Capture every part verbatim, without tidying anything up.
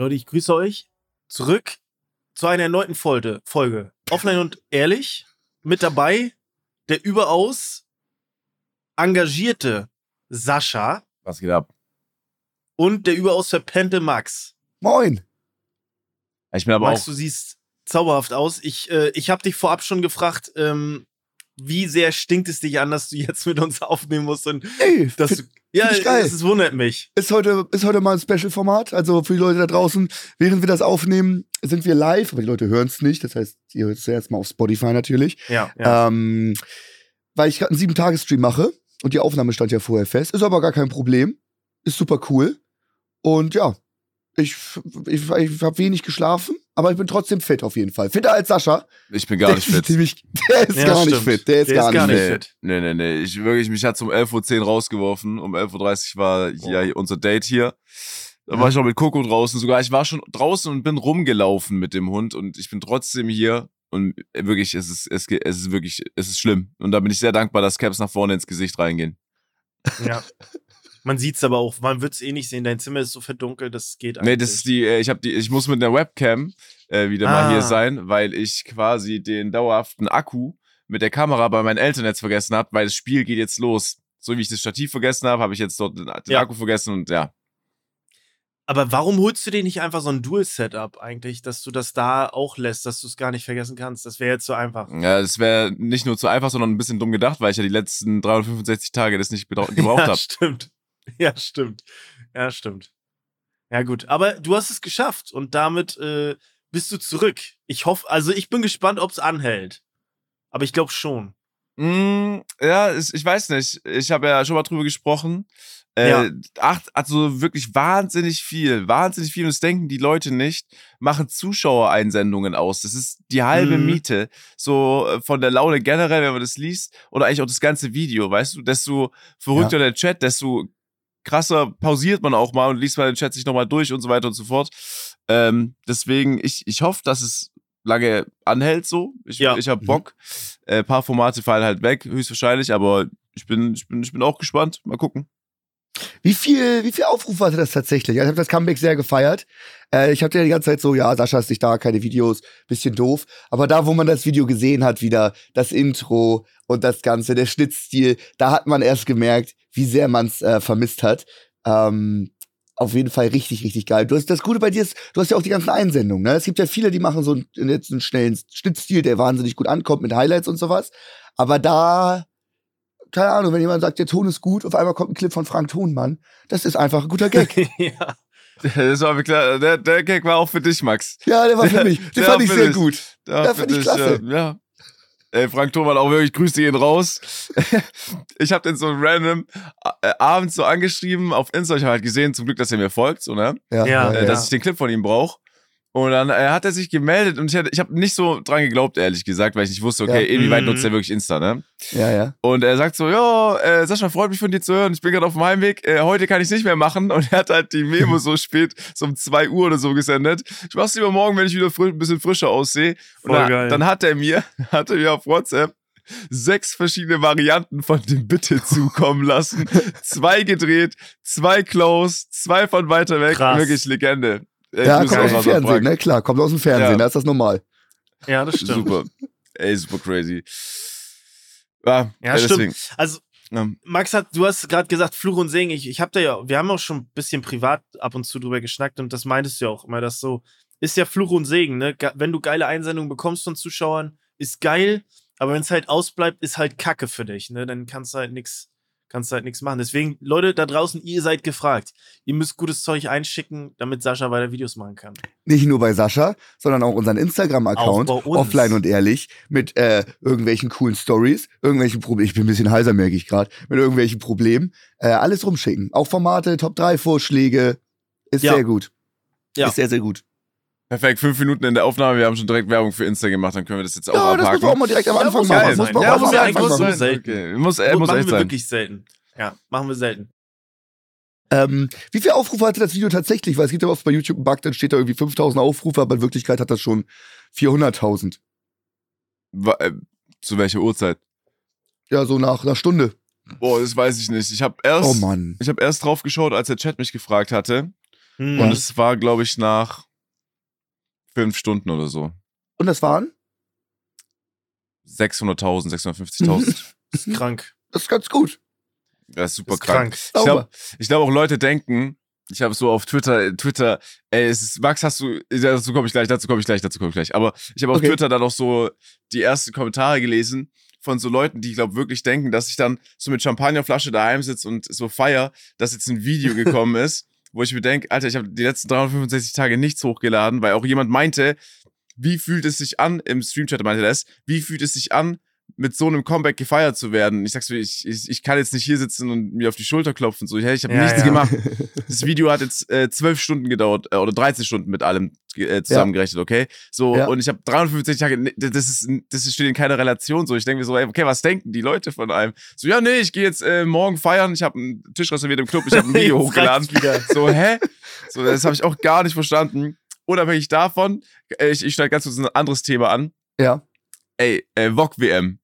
Leute, ich grüße euch zurück zu einer erneuten Folge. Folge. Offline und ehrlich. Mit dabei der überaus engagierte Sascha. Was geht ab? Und der überaus verpennte Max. Moin. Ich bin aber Max, auch du siehst zauberhaft aus. Ich, äh, ich habe dich vorab schon gefragt, ähm, wie sehr stinkt es dich an, dass du jetzt mit uns aufnehmen musst. Und Ey, dass find, du, ja, find ich geil. Es, es wundert mich. Ist heute, ist heute mal ein Special-Format. Also für die Leute da draußen, während wir das aufnehmen, sind wir live. Aber die Leute hören es nicht. Das heißt, ihr hört es ja jetzt mal auf Spotify natürlich. Ja, ja. Ähm, weil ich gerade einen sieben-Tage-Stream mache. Und die Aufnahme stand ja vorher fest. Ist aber gar kein Problem. Ist super cool. Und ja, ich, ich, ich habe wenig geschlafen. Aber ich bin trotzdem fit auf jeden Fall. Fitter als Sascha. Ich bin gar nicht fit. Der ist gar nicht fit. Der ist gar nicht fit. Nee, nee, nee. Ich, wirklich, mich hat es um elf Uhr zehn rausgeworfen. Um elf Uhr dreißig war ja unser Date hier. Da war ich noch mit Coco draußen sogar. Ich war schon draußen und bin rumgelaufen mit dem Hund. Und ich bin trotzdem hier. Und wirklich, es ist, es, es ist wirklich, es ist schlimm. Und da bin ich sehr dankbar, dass Caps nach vorne ins Gesicht reingehen. Ja. Man sieht's aber auch, man wird's eh nicht sehen. Dein Zimmer ist so verdunkelt, das geht eigentlich. Nee, das ist die, ich habe die, ich muss mit einer Webcam äh, wieder ah. mal hier sein, weil ich quasi den dauerhaften Akku mit der Kamera bei meinen Eltern jetzt vergessen habe, weil das Spiel geht jetzt los. So wie ich das Stativ vergessen habe, habe ich jetzt dort den, den ja. Akku vergessen und ja. Aber warum holst du dir nicht einfach so ein Dual-Setup eigentlich, dass du das da auch lässt, dass du es gar nicht vergessen kannst? Das wäre jetzt so einfach. Ja, das wäre nicht nur zu einfach, sondern ein bisschen dumm gedacht, weil ich ja die letzten dreihundertfünfundsechzig Tage das nicht gebraucht ja, habe. Stimmt. Ja, stimmt. Ja, stimmt. Ja, gut. Aber du hast es geschafft und damit äh, bist du zurück. Ich hoffe, also ich bin gespannt, ob es anhält. Aber ich glaube schon. Mm, ja, ich, ich weiß nicht. Ich habe ja schon mal drüber gesprochen. Äh, ja. Ach, also wirklich wahnsinnig viel. Wahnsinnig viel. Und das denken die Leute nicht. Machen Zuschauereinsendungen aus. Das ist die halbe mm. Miete. So von der Laune generell, wenn man das liest. Oder eigentlich auch das ganze Video, weißt du? Desto verrückter ja. der Chat, desto krasser pausiert man auch mal und liest mal den Chat sich nochmal durch und so weiter und so fort. Ähm, deswegen, ich, ich hoffe, dass es lange anhält so. Ich, ja. ich habe Bock. Ein äh, paar Formate fallen halt weg, höchstwahrscheinlich, aber ich bin, ich bin, ich bin auch gespannt. Mal gucken. Wie viel, wie viel Aufruf hatte das tatsächlich? Ich habe das Comeback sehr gefeiert. Äh, ich hatte ja die ganze Zeit so, ja, Sascha ist nicht da, keine Videos, bisschen doof. Aber da, wo man das Video gesehen hat wieder, das Intro und das Ganze, der Schnittstil, da hat man erst gemerkt, wie sehr man es äh, vermisst hat. Ähm, auf jeden Fall richtig, richtig geil. Du hast, das Gute bei dir ist, du hast ja auch die ganzen Einsendungen. Ne? Es gibt ja viele, die machen so einen, einen schnellen Schnittstil, der wahnsinnig gut ankommt mit Highlights und sowas. Aber da... Keine Ahnung, wenn jemand sagt, der Ton ist gut, auf einmal kommt ein Clip von Frank Tonmann. Das ist einfach ein guter Gag. Ja. Das war mir klar. Der, der Gag war auch für dich, Max. Ja, der war für der, mich. Den fand ich sehr dich. gut. Der, der fand ich klasse. Ja, ja. Ey, Frank Tonmann, auch wirklich, grüß dich raus. Ich hab den so random äh, abends so angeschrieben auf Insta. Ich hab halt gesehen, zum Glück, dass er mir folgt, so, ne? Ja. ja äh, dass ja. ich den Clip von ihm brauche. Und dann äh, hat er sich gemeldet und ich, hatte, ich habe nicht so dran geglaubt, ehrlich gesagt, weil ich nicht wusste, okay, ja. inwieweit nutzt er wirklich Insta, ne? Ja, ja. Und er sagt so, ja, äh, Sascha, freut mich von dir zu hören, ich bin gerade auf dem Heimweg, äh, heute kann ich es nicht mehr machen. Und er hat halt die Memo so spät, so um zwei Uhr oder so gesendet. Ich mach's lieber morgen, wenn ich wieder frisch, ein bisschen frischer aussehe. Und Voll dann, geil. dann hat er mir, hat er mir auf WhatsApp sechs verschiedene Varianten von dem Bitte zukommen lassen. zwei gedreht, zwei close, zwei von weiter weg. Krass. Wirklich Legende. Ey, ja, kommt aus dem Fernsehen, Fragen. ne? Klar, kommt aus dem Fernsehen, ja. da ist das normal. Ja, das stimmt. Super. Ey, super crazy. Ja, ja ey, stimmt. Deswegen. Also, ja. Max hat, du hast gerade gesagt, Fluch und Segen. Ich, ich hab da ja, wir haben auch schon ein bisschen privat ab und zu drüber geschnackt und das meintest du ja auch immer, dass so, ist ja Fluch und Segen, ne? Wenn du geile Einsendungen bekommst von Zuschauern, ist geil, aber wenn es halt ausbleibt, ist halt Kacke für dich, ne? Dann kannst du halt nichts. Kannst du halt nichts machen. Deswegen, Leute da draußen, ihr seid gefragt. Ihr müsst gutes Zeug einschicken, damit Sascha weiter Videos machen kann. Nicht nur bei Sascha, sondern auch unseren Instagram-Account, auch offline und ehrlich, mit äh, irgendwelchen coolen Stories, irgendwelchen Problemen, ich bin ein bisschen heiser, merke ich gerade, mit irgendwelchen Problemen, äh, alles rumschicken. Auch Formate, Top drei Vorschläge, ist ja. sehr gut. Ja. Ist sehr, sehr gut. Perfekt, fünf Minuten in der Aufnahme, wir haben schon direkt Werbung für Insta gemacht, dann können wir das jetzt auch ja, abhaken. Ja, das müssen wir auch mal direkt am Anfang ja, machen. Muss man ja, muss ja eigentlich sein. Selten. Okay. Muss, äh, muss machen echt wir sein. wirklich selten. Ja, machen wir selten. Ähm, wie viele Aufrufe hatte das Video tatsächlich? Weil es gibt ja oft bei YouTube einen Bug, dann steht da irgendwie fünftausend Aufrufe, aber in Wirklichkeit hat das schon vierhunderttausend. Äh, zu welcher Uhrzeit? Ja, so nach einer Stunde. Boah, das weiß ich nicht. Ich habe erst, oh Mann. Ich hab erst drauf geschaut, als der Chat mich gefragt hatte. Mhm. Und es war, glaube ich, nach fünf Stunden oder so. Und das waren? sechshunderttausend, sechshundertfünfzigtausend. Das ist krank. Das ist ganz gut. Das ist super ist krank. krank. Ich glaube glaub auch, Leute denken, ich habe so auf Twitter, Twitter, ey, es ist, Max, hast du, dazu komme ich gleich, dazu komme ich gleich, dazu komme ich gleich. Aber ich habe auf okay. Twitter dann auch so die ersten Kommentare gelesen von so Leuten, die, ich glaube, wirklich denken, dass ich dann so mit Champagnerflasche daheim sitze und so feier, dass jetzt ein Video gekommen ist, wo ich mir denke, Alter, ich habe die letzten dreihundertfünfundsechzig Tage nichts hochgeladen, weil auch jemand meinte, wie fühlt es sich an, im Streamchat meinte das, wie fühlt es sich an, mit so einem Comeback gefeiert zu werden. Ich sag's mir, ich, ich, ich kann jetzt nicht hier sitzen und mir auf die Schulter klopfen. So, hey, ich habe ja, nichts ja. gemacht. Das Video hat jetzt zwölf äh, Stunden gedauert äh, oder dreizehn Stunden mit allem äh, zusammengerechnet, ja. okay? So, ja. und ich habe dreihundertfünfundsechzig Tage, das ist, das steht in keiner Relation. So, ich denke mir so, ey, okay, was denken die Leute von einem? So, ja, nee, ich gehe jetzt äh, morgen feiern, ich habe einen Tisch reserviert im Club, ich habe ein Video hochgeladen. So, hä? So, das habe ich auch gar nicht verstanden. Unabhängig davon, ich, ich schneide ganz kurz ein anderes Thema an. Ja. Ey, äh, Wok-W M.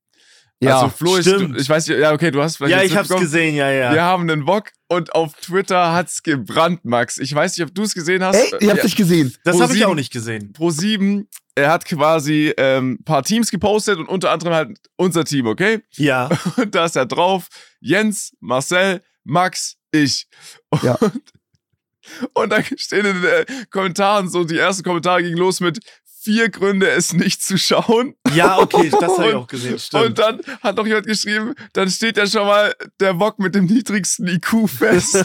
Ja, also Flo ist, du, ich weiß nicht, ja, okay, du hast vielleicht. Ja, ich hab's gesehen, ja, ja. Wir haben einen Wok und auf Twitter hat's gebrannt, Max. Ich weiß nicht, ob du es gesehen hast. Ey, ich hab's ja. nicht gesehen. Das habe ich auch nicht gesehen. Pro sieben, er hat quasi ähm, ein paar Teams gepostet und unter anderem halt unser Team, okay? Ja. Und da ist er drauf: Jens, Marcel, Max, ich. Und ja. Und da stehen in den Kommentaren so, die ersten Kommentare gingen los mit vier Gründe, es nicht zu schauen. Ja, okay, das habe ich auch gesehen, stimmt. Und dann hat noch jemand geschrieben, dann steht ja schon mal der Wok mit dem niedrigsten I Q fest.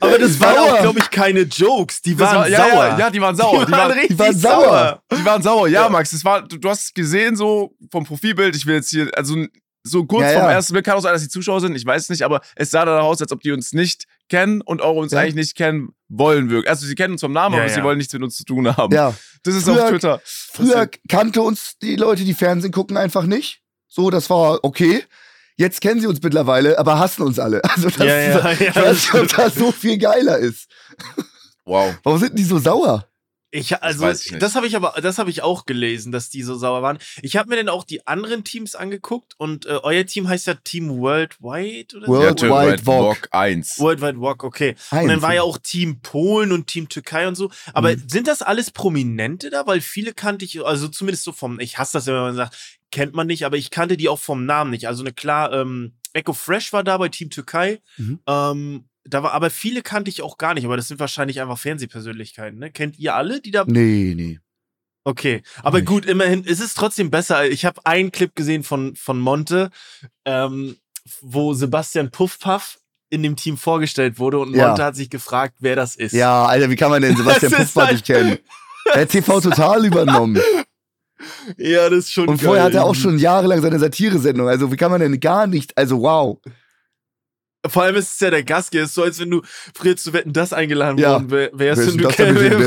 Aber das waren auch, glaube ich, keine Jokes, die waren war, ja, sauer. Ja, ja, die waren sauer. Die, die waren, waren richtig die waren sauer. Die waren sauer, ja, ja. Max, das war, du, du hast gesehen so vom Profilbild, ich will jetzt hier, also so kurz ja, ja. vom ersten Bild, kann auch sein, dass die Zuschauer sind, ich weiß es nicht, aber es sah danach aus, als ob die uns nicht kennen und auch uns ja. eigentlich nicht kennen wollen. Wirklich. Also sie kennen uns vom Namen, ja, aber ja. sie wollen nichts mit uns zu tun haben. Ja. Das ist früher, auf Twitter. Früher kannte uns die Leute, die Fernsehen gucken, einfach nicht. So, das war okay. Jetzt kennen sie uns mittlerweile, aber hassen uns alle. Also das, ja, ja, ja, das, ja, das, das so viel geiler ist. Wow. Warum sind die so sauer? Ich, also, das, das habe ich aber, das habe ich auch gelesen, dass die so sauer waren. Ich habe mir dann auch die anderen Teams angeguckt und äh, euer Team heißt ja Team World Wide oder World so? World Wide Walk eins. World Wide Walk, okay. eins. Und dann war ja auch Team Polen und Team Türkei und so. Aber mhm. sind das alles Prominente da? Weil viele kannte ich, also zumindest so vom, ich hasse das, wenn man sagt, kennt man nicht, aber ich kannte die auch vom Namen nicht. Also, eine klar, ähm, Echo Fresh war da bei Team Türkei. Mhm. Ähm, Da war, aber viele kannte ich auch gar nicht, aber das sind wahrscheinlich einfach Fernsehpersönlichkeiten, ne? Kennt ihr alle, die da... Nee, nee. Okay, aber nicht. Gut, immerhin, es ist trotzdem besser. Ich habe einen Clip gesehen von, von Monte, ähm, wo Sebastian Pufpaff in dem Team vorgestellt wurde und ja. Monte hat sich gefragt, wer das ist. Ja, Alter, wie kann man denn Sebastian Pufpaff nicht kennen? Er hat T V Total übernommen. Ja, das ist schon Und geil. Vorher hat er auch schon jahrelang seine Satire-Sendung, also wie kann man denn gar nicht, also wow. Vor allem ist es ja der Gastgeber, es ist so, als wenn du früher zu Wetten, das eingeladen ja. worden wär, wärst. Wer ist denn das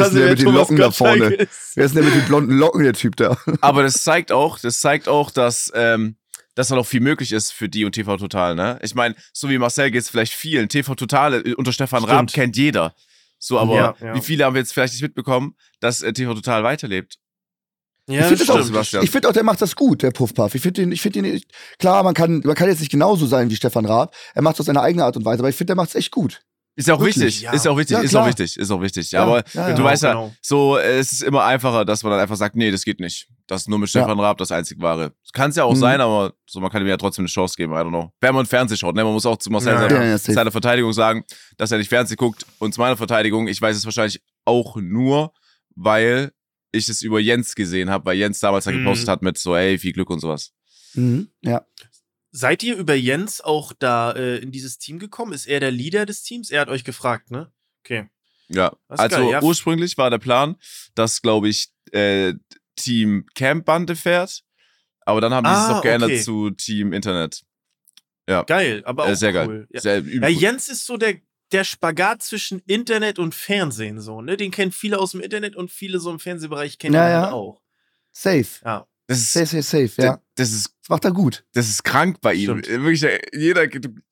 denn mit den Locken da vorne? Wer ist denn mit den blonden Locken, der Typ da? Aber das zeigt auch, das zeigt auch, dass, ähm, dass da noch viel möglich ist für die und T V Total, ne? Ich meine, so wie Marcel geht es vielleicht vielen. T V Total unter Stefan Stimmt. Raab kennt jeder. So, aber ja, ja. wie viele haben wir jetzt vielleicht nicht mitbekommen, dass äh, T V Total weiterlebt? Ja, ich finde auch, find auch, der macht das gut, der Puffpuff. Ich finde ihn, find ihn, klar, man kann, man kann jetzt nicht genauso sein wie Stefan Raab. Er macht es auf seine eigene Art und Weise, aber ich finde, der macht es echt gut. Ist auch wichtig, ja. ist auch wichtig, ja, ist auch wichtig, ist auch wichtig. Ja, aber ja, ja, du ja, weißt ja, genau. so, es ist immer einfacher, dass man dann einfach sagt, nee, das geht nicht. Das ist nur mit Stefan ja. Raab das einzig Wahre. Kann es ja auch mhm. sein, aber so, man kann ihm ja trotzdem eine Chance geben, I don't know. Wenn man Fernsehen schaut, ne? Man muss auch zu Marcel ja, seiner, ja, ja, seiner Verteidigung sagen, dass er nicht Fernsehen guckt. Und zu meiner Verteidigung, ich weiß es wahrscheinlich auch nur, weil ich es über Jens gesehen habe, weil Jens damals mhm. da gepostet hat mit so, hey, viel Glück und sowas. Mhm. Ja. Seid ihr über Jens auch da äh, in dieses Team gekommen? Ist er der Leader des Teams? Er hat euch gefragt, ne? Okay. Ja, also geil, ja. ursprünglich war der Plan, dass, glaube ich, äh, Team Camp-Bande fährt, aber dann haben ah, die es noch geändert okay. zu Team Internet. Ja. Geil, aber auch äh, sehr cool. Geil. Sehr ja. Ja, Jens ist so der Der Spagat zwischen Internet und Fernsehen, so, ne? Den kennen viele aus dem Internet und viele so im Fernsehbereich kennen ihn naja. auch. Safe. Ja. Das ist, safe, safe, safe, das, ja. Das, ist, das macht er gut. Das ist krank bei ihm. Stimmt. Wirklich, jeder,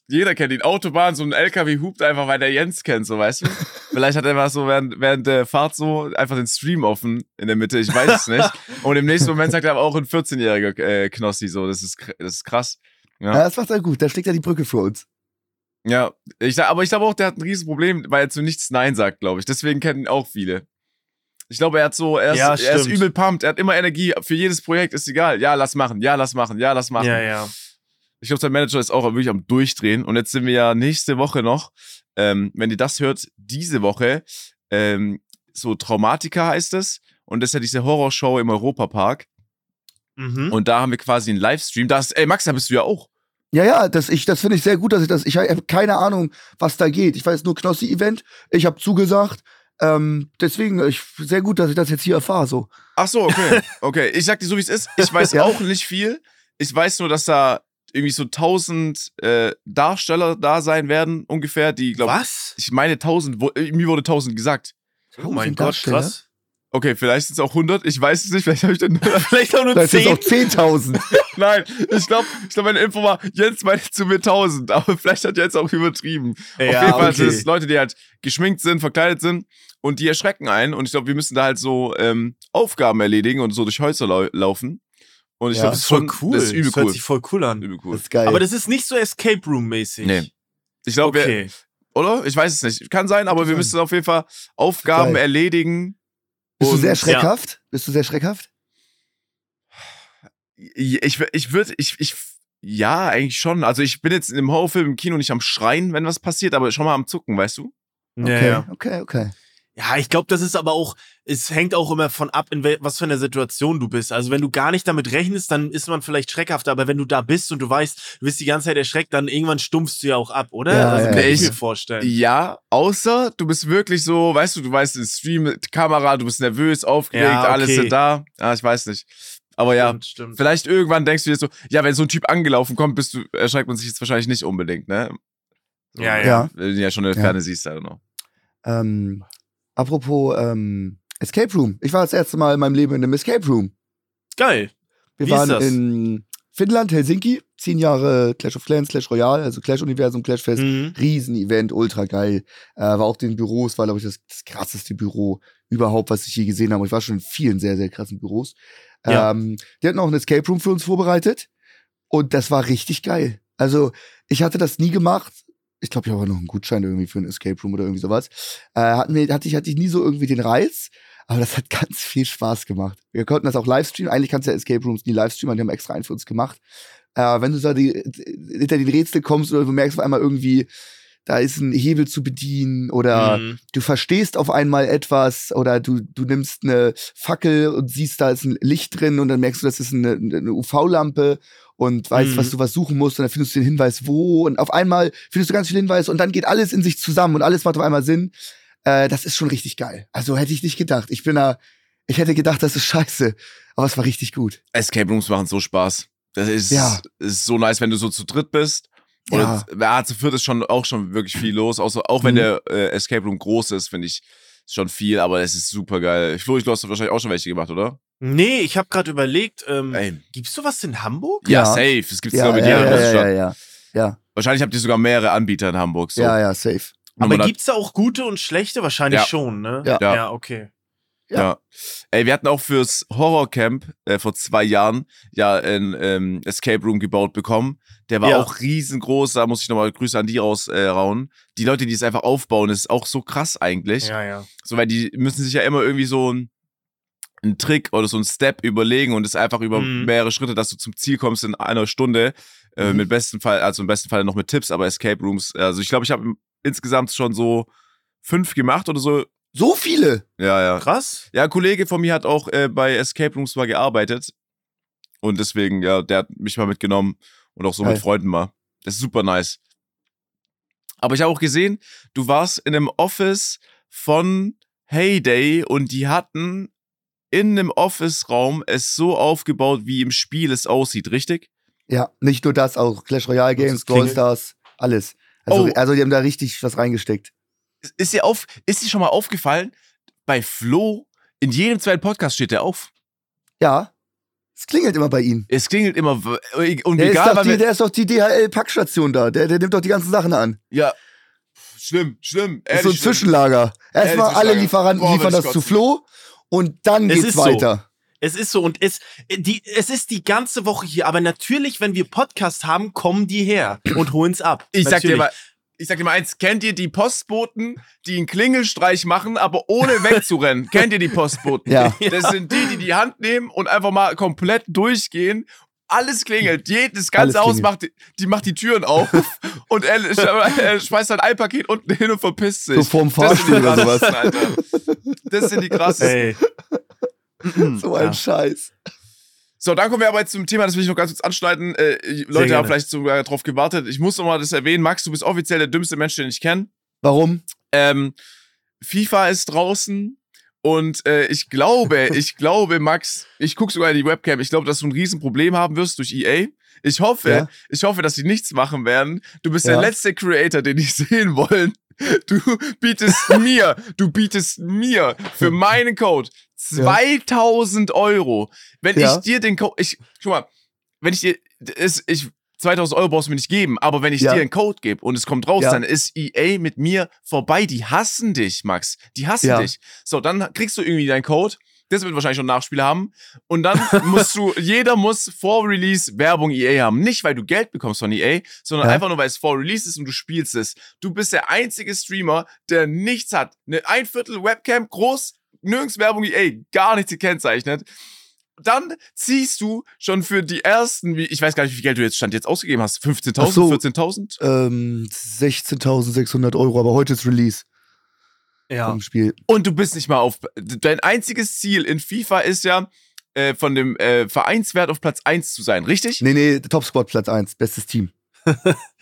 jeder kennt ihn. Autobahn, so ein L K W hupt einfach, weil der Jens kennt, so, weißt du? Vielleicht hat er mal so während, während der Fahrt so einfach den Stream offen in der Mitte, ich weiß es nicht. Und im nächsten Moment sagt er aber auch ein vierzehnjähriger äh, Knossi, so, das ist, das ist krass. Ja. ja, das macht er gut. Da schlägt er die Brücke für uns. Ja, ich, aber ich glaube auch, der hat ein Riesenproblem, weil er zu nichts Nein sagt, glaube ich. Deswegen kennen ihn auch viele. Ich glaube, er hat so, er ist, ja, er ist übel pumped, er hat immer Energie, für jedes Projekt ist egal. Ja, lass machen, ja, lass machen, ja, lass machen. Ja, ja. Ich glaube, sein Manager ist auch wirklich am Durchdrehen. Und jetzt sind wir ja nächste Woche noch, ähm, wenn ihr das hört, diese Woche, ähm, so Traumatika heißt es. Und das ist ja diese Horrorshow im Europapark. Mhm. Und da haben wir quasi einen Livestream. Da ist, ey, Max, da bist du ja auch. Ja, ja, das, ich, das finde ich sehr gut, dass ich das, ich habe keine Ahnung, was da geht. Ich weiß nur Knossi-Event, ich habe zugesagt. Ähm, deswegen, ich, sehr gut, dass ich das jetzt hier erfahre, so. Ach so, okay. Okay, ich sag dir so, wie es ist. Ich weiß ja. auch nicht viel. Ich weiß nur, dass da irgendwie so tausend äh, Darsteller da sein werden, ungefähr, die, glaube ich. Was? Ich meine tausend, mir wurde tausend gesagt. Oh mein Gott, krass. Okay, vielleicht sind es auch hundert, ich weiß es nicht, vielleicht habe ich dann vielleicht auch nur vielleicht zehn. Vielleicht sind es auch zehntausend. Nein, ich glaube, ich glaub, meine Info war, Jens meinte zu mir tausend, aber vielleicht hat Jens auch übertrieben. Ja, auf jeden Fall okay. Sind es Leute, die halt geschminkt sind, verkleidet sind und die erschrecken einen und ich glaube, wir müssen da halt so ähm, Aufgaben erledigen und so durch Häuser lau- laufen. Und ich ja, glaube, das ist voll schon, cool. Das ist übel cool. Das hört sich voll cool an. Übel cool. Das ist geil. Aber das ist nicht so Escape Room-mäßig. Nee. Ich glaube, okay. Oder? Ich weiß es nicht. Kann sein, aber wir müssen auf jeden Fall Aufgaben geil. erledigen. Bist du sehr schreckhaft? Ja. Bist du sehr schreckhaft? Ich, ich würde, ich, ich, ja, eigentlich schon. Also ich bin jetzt im Horrorfilm im Kino nicht am Schreien, wenn was passiert, aber schon mal am Zucken, weißt du? Okay, ja. okay, okay. Ja, ich glaube, das ist aber auch, es hängt auch immer von ab, in wel- was für eine Situation du bist. Also wenn du gar nicht damit rechnest, dann ist man vielleicht schreckhafter, aber wenn du da bist und du weißt, du bist die ganze Zeit erschreckt, dann irgendwann stumpfst du ja auch ab, oder? Ja, also ja, kann ich, ich mir vorstellen. Ja, außer du bist wirklich so, weißt du, du weißt, im Stream, Kamera, du bist nervös, aufgeregt, ja, okay. alles sind da. Ja, ich weiß nicht. Aber ja, stimmt, stimmt. Vielleicht irgendwann denkst du dir so, ja, wenn so ein Typ angelaufen kommt, bist du, erschreckt man sich jetzt wahrscheinlich nicht unbedingt, ne? So, ja, ja. Wenn du ja schon in der Ferne ja. siehst, I don't know. Ähm... Apropos ähm, Escape Room. Ich war das erste Mal in meinem Leben in einem Escape Room. Geil. Wir Wie waren ist das? in Finnland, Helsinki. Zehn Jahre Clash of Clans, Clash Royale, also Clash-Universum, Clash-Fest. Mhm. Riesen-Event, ultra geil. Äh, war auch in den Büros, war, glaube ich, das, das krasseste Büro überhaupt, was ich je gesehen habe. Ich war schon in vielen sehr, sehr krassen Büros. Ja. Ähm, die hatten auch einen Escape Room für uns vorbereitet. Und das war richtig geil. Also, ich hatte das nie gemacht. Ich glaube, ich habe auch noch einen Gutschein irgendwie für einen Escape Room oder irgendwie sowas. Äh, hatten wir, hatte ich, hatte ich nie so irgendwie den Reiz, aber das hat ganz viel Spaß gemacht. Wir konnten das auch livestreamen. Eigentlich kannst du ja Escape Rooms nie livestreamen, die haben extra einen für uns gemacht. Äh, wenn du da die, hinter den Rätsel kommst oder du merkst auf einmal irgendwie, da ist ein Hebel zu bedienen oder mhm. du verstehst auf einmal etwas oder du, du nimmst eine Fackel und siehst, da ist ein Licht drin und dann merkst du, das ist eine, eine U V-Lampe und weißt, mhm. was du was suchen musst und dann findest du den Hinweis wo und auf einmal findest du ganz viele Hinweise und dann geht alles in sich zusammen und alles macht auf einmal Sinn. Äh, das ist schon richtig geil. Also hätte ich nicht gedacht. Ich bin da, ich hätte gedacht, das ist scheiße, aber es war richtig gut. Escape Rooms machen so Spaß. Das ist, ja. ist so nice, wenn du so zu dritt bist. Oder ja. ja, zu viert ist schon auch schon wirklich viel los. Auch, so, auch wenn mhm. der äh, Escape Room groß ist, finde ich schon viel, aber es ist super geil. Flo, ich glaube, du hast wahrscheinlich auch schon welche gemacht, oder? Nee, ich habe gerade überlegt, ähm, gibt's sowas in Hamburg? Ja, ja. safe. Es gibt's ja, glaube ich ja, in jeder ja, ja, ja, ja, ja. Wahrscheinlich habt ihr sogar mehrere Anbieter in Hamburg. So. Ja, ja, safe. Aber, aber gibt's da auch gute und schlechte? Wahrscheinlich ja. schon, ne? Ja, ja, ja okay. Ja. ja. Ey, wir hatten auch fürs Horrorcamp äh, vor zwei Jahren ja ein ähm, Escape Room gebaut bekommen. Der war ja. auch riesengroß. Da muss ich nochmal Grüße an die rausrauen. Äh, die Leute, die es einfach aufbauen, ist auch so krass eigentlich. Ja, ja. So, weil die müssen sich ja immer irgendwie so ein, einen Trick oder so einen Step überlegen und es einfach über mhm. mehrere Schritte, dass du zum Ziel kommst in einer Stunde. Äh, mhm. Mit besten Fall, also im besten Fall noch mit Tipps, aber Escape Rooms. Also ich glaube, ich habe insgesamt schon so fünf gemacht oder so. So viele? Ja, ja. Krass. Ja, ein Kollege von mir hat auch äh, bei Escape Rooms mal gearbeitet. Und deswegen, ja, der hat mich mal mitgenommen und auch so Geil. mit Freunden mal. Das ist super nice. Aber ich habe auch gesehen, du warst in einem Office von Heyday und die hatten in einem Office-Raum es so aufgebaut, wie im Spiel es aussieht, richtig? Ja, nicht nur das, auch Clash Royale Games, Goldstars, alles. Also, oh. also die haben da richtig was reingesteckt. Ist dir, auf, ist dir schon mal aufgefallen, bei Flo, in jedem zweiten Podcast steht der auf. Ja, es klingelt immer bei ihm. Es klingelt immer. Und der, egal, ist, doch die, der ist doch die D H L-Packstation da, der, der nimmt doch die ganzen Sachen an. Ja, schlimm, schlimm. Ehrlich, ist so ein schlimm. Zwischenlager. Erstmal alle Lieferanten Boah, liefern das Gott zu Flo und dann es geht's weiter. So. Es ist so und es, die, es ist die ganze Woche hier, aber natürlich, wenn wir Podcast haben, kommen die her und holen's ab. Ich natürlich. sag dir mal... ich sag dir mal eins, kennt ihr die Postboten, die einen Klingelstreich machen, aber ohne wegzurennen? Kennt ihr die Postboten? Ja. Das sind die, die die Hand nehmen und einfach mal komplett durchgehen. Alles klingelt, jedes ganze Haus macht die, macht die Türen auf und er, er schmeißt dann ein Paket unten hin und verpisst sich. So vorm Fahrstuhl oder sowas. Alter. Das sind die krassesten. Hey. So ein ja. Scheiß. So, dann kommen wir aber jetzt zum Thema, das will ich noch ganz kurz anschneiden. Äh, Leute haben vielleicht sogar drauf gewartet. Ich muss nochmal das erwähnen. Max, du bist offiziell der dümmste Mensch, den ich kenne. Warum? Ähm, FIFA ist draußen. Und äh, ich glaube, ich glaube, Max, ich gucke sogar in die Webcam, ich glaube, dass du ein Riesenproblem haben wirst durch E A. Ich hoffe, ja. ich hoffe, dass sie nichts machen werden. Du bist ja. der letzte Creator, den die sehen wollen. Du bietest mir, du bietest mir für meinen Code zweitausend ja. Euro. Wenn ja. ich dir den Code, ich, guck mal, wenn ich dir, ist, ich, zweitausend Euro brauchst du mir nicht geben, aber wenn ich ja. dir einen Code gebe und es kommt raus, ja. dann ist E A mit mir vorbei. Die hassen dich, Max. Die hassen ja. dich. So, dann kriegst du irgendwie deinen Code. Das wird wahrscheinlich schon ein Nachspiel haben. Und dann musst du, jeder muss vor Release Werbung E A haben. Nicht, weil du Geld bekommst von E A, sondern ja. einfach nur, weil es vor Release ist und du spielst es. Du bist der einzige Streamer, der nichts hat. Eine ein Viertel Webcam, groß, nirgends Werbung E A, gar nichts gekennzeichnet. Dann ziehst du schon für die ersten, wie ich weiß gar nicht, wie viel Geld du jetzt stand jetzt ausgegeben hast, fünfzehntausend, so, vierzehntausend? Ähm, sechzehntausendsechshundert Euro, aber heute ist Release ja. vom Spiel. Und du bist nicht mal auf, dein einziges Ziel in FIFA ist ja, äh, von dem äh, Vereinswert auf Platz eins zu sein, richtig? Nee, nee, Top-Squad Platz eins, bestes Team.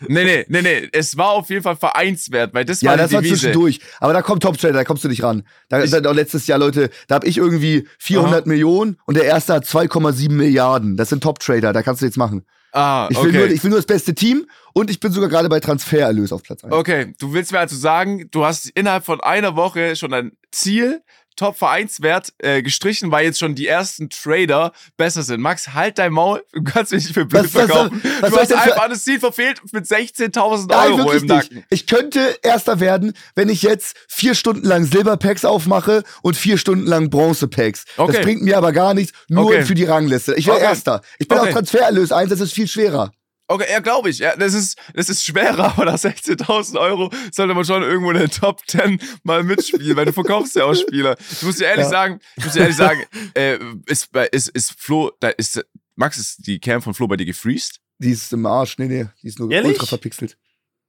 nee, nee, nee, nee, es war auf jeden Fall Vereinswert, weil das ja, war die das Devise. War zwischendurch, aber da kommt Top Trader, da kommst du nicht ran. Da ist halt auch letztes Jahr, Leute, da habe ich irgendwie vierhundert aha. Millionen und der erste hat zwei Komma sieben Milliarden. Das sind Top Trader, da kannst du jetzt machen. Ah, ich will, okay. nur, ich will nur das beste Team und ich bin sogar gerade bei Transfererlös auf Platz eins. Okay, du willst mir also sagen, du hast innerhalb von einer Woche schon ein Ziel, Top-Vereinswert äh, gestrichen, weil jetzt schon die ersten Trader besser sind. Max, halt dein Maul, du kannst mich nicht für blöd verkaufen. Was, was, du hast einfach ein Ziel verfehlt mit sechzehntausend Euro im Nacken. Nicht. Ich könnte Erster werden, wenn ich jetzt vier Stunden lang Silberpacks aufmache und vier Stunden lang Bronzepacks. Okay. Das bringt mir aber gar nichts, nur okay. für die Rangliste. Ich wäre okay. Erster. Ich bin okay. auf Transfererlös eins, das ist viel schwerer. Okay, ja, glaube ich. Ja, das ist, das ist schwerer, aber nach sechzehntausend Euro sollte man schon irgendwo in der Top zehn mal mitspielen, weil du verkaufst ja auch Spieler. Ich muss dir ehrlich ja. sagen, ich muss dir ehrlich sagen, äh, ist, ist, ist Flo, da ist, Max, ist die Cam von Flo bei dir gefreezed? Die ist im Arsch, nee, nee, die ist nur ehrlich? Ultra verpixelt.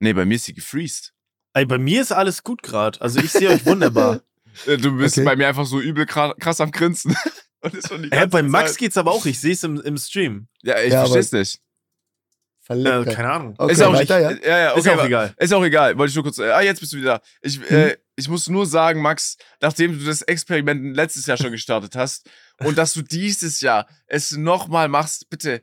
Nee, bei mir ist sie gefreezed. Ey, bei mir ist alles gut gerade, also ich sehe euch wunderbar. Du bist okay. bei mir einfach so übel krass am Grinsen. Und ist schon die ganze äh, bei Max Zeit. Geht's aber auch, ich sehe es im, im Stream. Ja, ich ja, versteh's nicht. Äh, keine Ahnung. Okay, ist, auch weiter, nicht, ja? Ja, ja, okay, ist auch egal. Ist auch egal. Wollte ich nur kurz. Äh, ah, jetzt bist du wieder da. Ich, hm. äh, ich muss nur sagen, Max, nachdem du das Experiment letztes Jahr schon gestartet hast und dass du dieses Jahr es nochmal machst, bitte.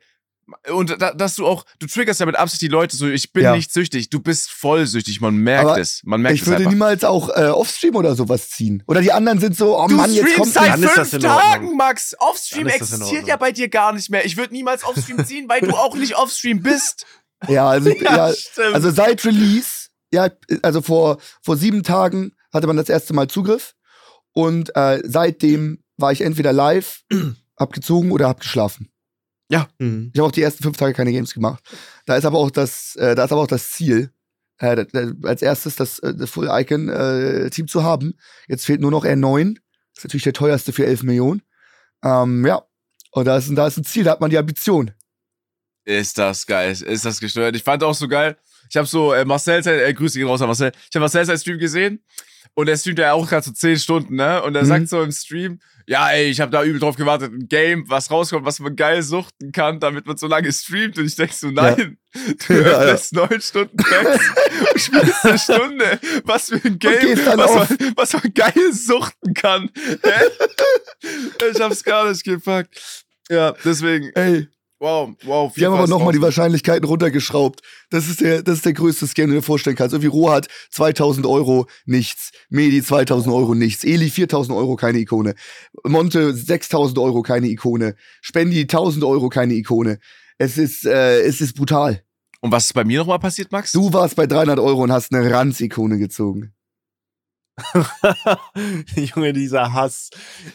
Und da, dass du auch, du triggerst ja mit Absicht die Leute so, ich bin ja. nicht süchtig, du bist voll süchtig, man merkt aber es. Man merkt ich es würde einfach. Niemals auch äh, Offstream oder sowas ziehen. Oder die anderen sind so, oh du Mann, jetzt kommt seit fünf das Tagen, Max. Offstream existiert ja bei dir gar nicht mehr. Ich würde niemals Offstream ziehen, weil du auch nicht Offstream bist. Ja, also, ja, ja, also seit Release, ja, also vor, vor sieben Tagen hatte man das erste Mal Zugriff. Und äh, seitdem war ich entweder live, hab gezogen oder hab geschlafen. Ja, mhm. ich habe auch die ersten fünf Tage keine Games gemacht. Da ist aber auch das, äh, da ist aber auch das Ziel, äh, da, da, als erstes das, das Full Icon äh, Team zu haben. Jetzt fehlt nur noch R neun. Das ist natürlich der teuerste für elf Millionen. Ähm, ja, und da ist, da ist ein Ziel, da hat man die Ambition. Ist das geil, ist das gestört. Ich fand auch so geil, ich habe so äh, Marcel, äh, Grüße gehen raus an Marcel. Ich habe Marcel sein Stream gesehen und er streamt ja auch gerade so zehn Stunden, ne? Und er mhm. sagt so im Stream, ja, ey, ich habe da übel drauf gewartet, ein Game, was rauskommt, was man geil suchten kann, damit man so lange streamt. Und ich denk so, nein, ja. du öffnest ja, ja. neun Stunden Packs und spielst eine Stunde. Was für ein Game, was man, was man geil suchten kann. Ich hab's gar nicht gepackt. Ja, deswegen, ey. Wow, wow. Die haben aber nochmal die Wahrscheinlichkeiten runtergeschraubt. Das ist der, das ist der größte Scam, den du dir vorstellen kannst. Irgendwie Roh hat zweitausend Euro, nichts. Medi zweitausend Euro, nichts. Eli viertausend Euro, keine Ikone. Monte sechstausend Euro, keine Ikone. Spendi tausend Euro, keine Ikone. Es ist, äh, es ist brutal. Und was ist bei mir nochmal passiert, Max? Du warst bei dreihundert Euro und hast eine Ranz-Ikone gezogen. Junge, dieser Hass.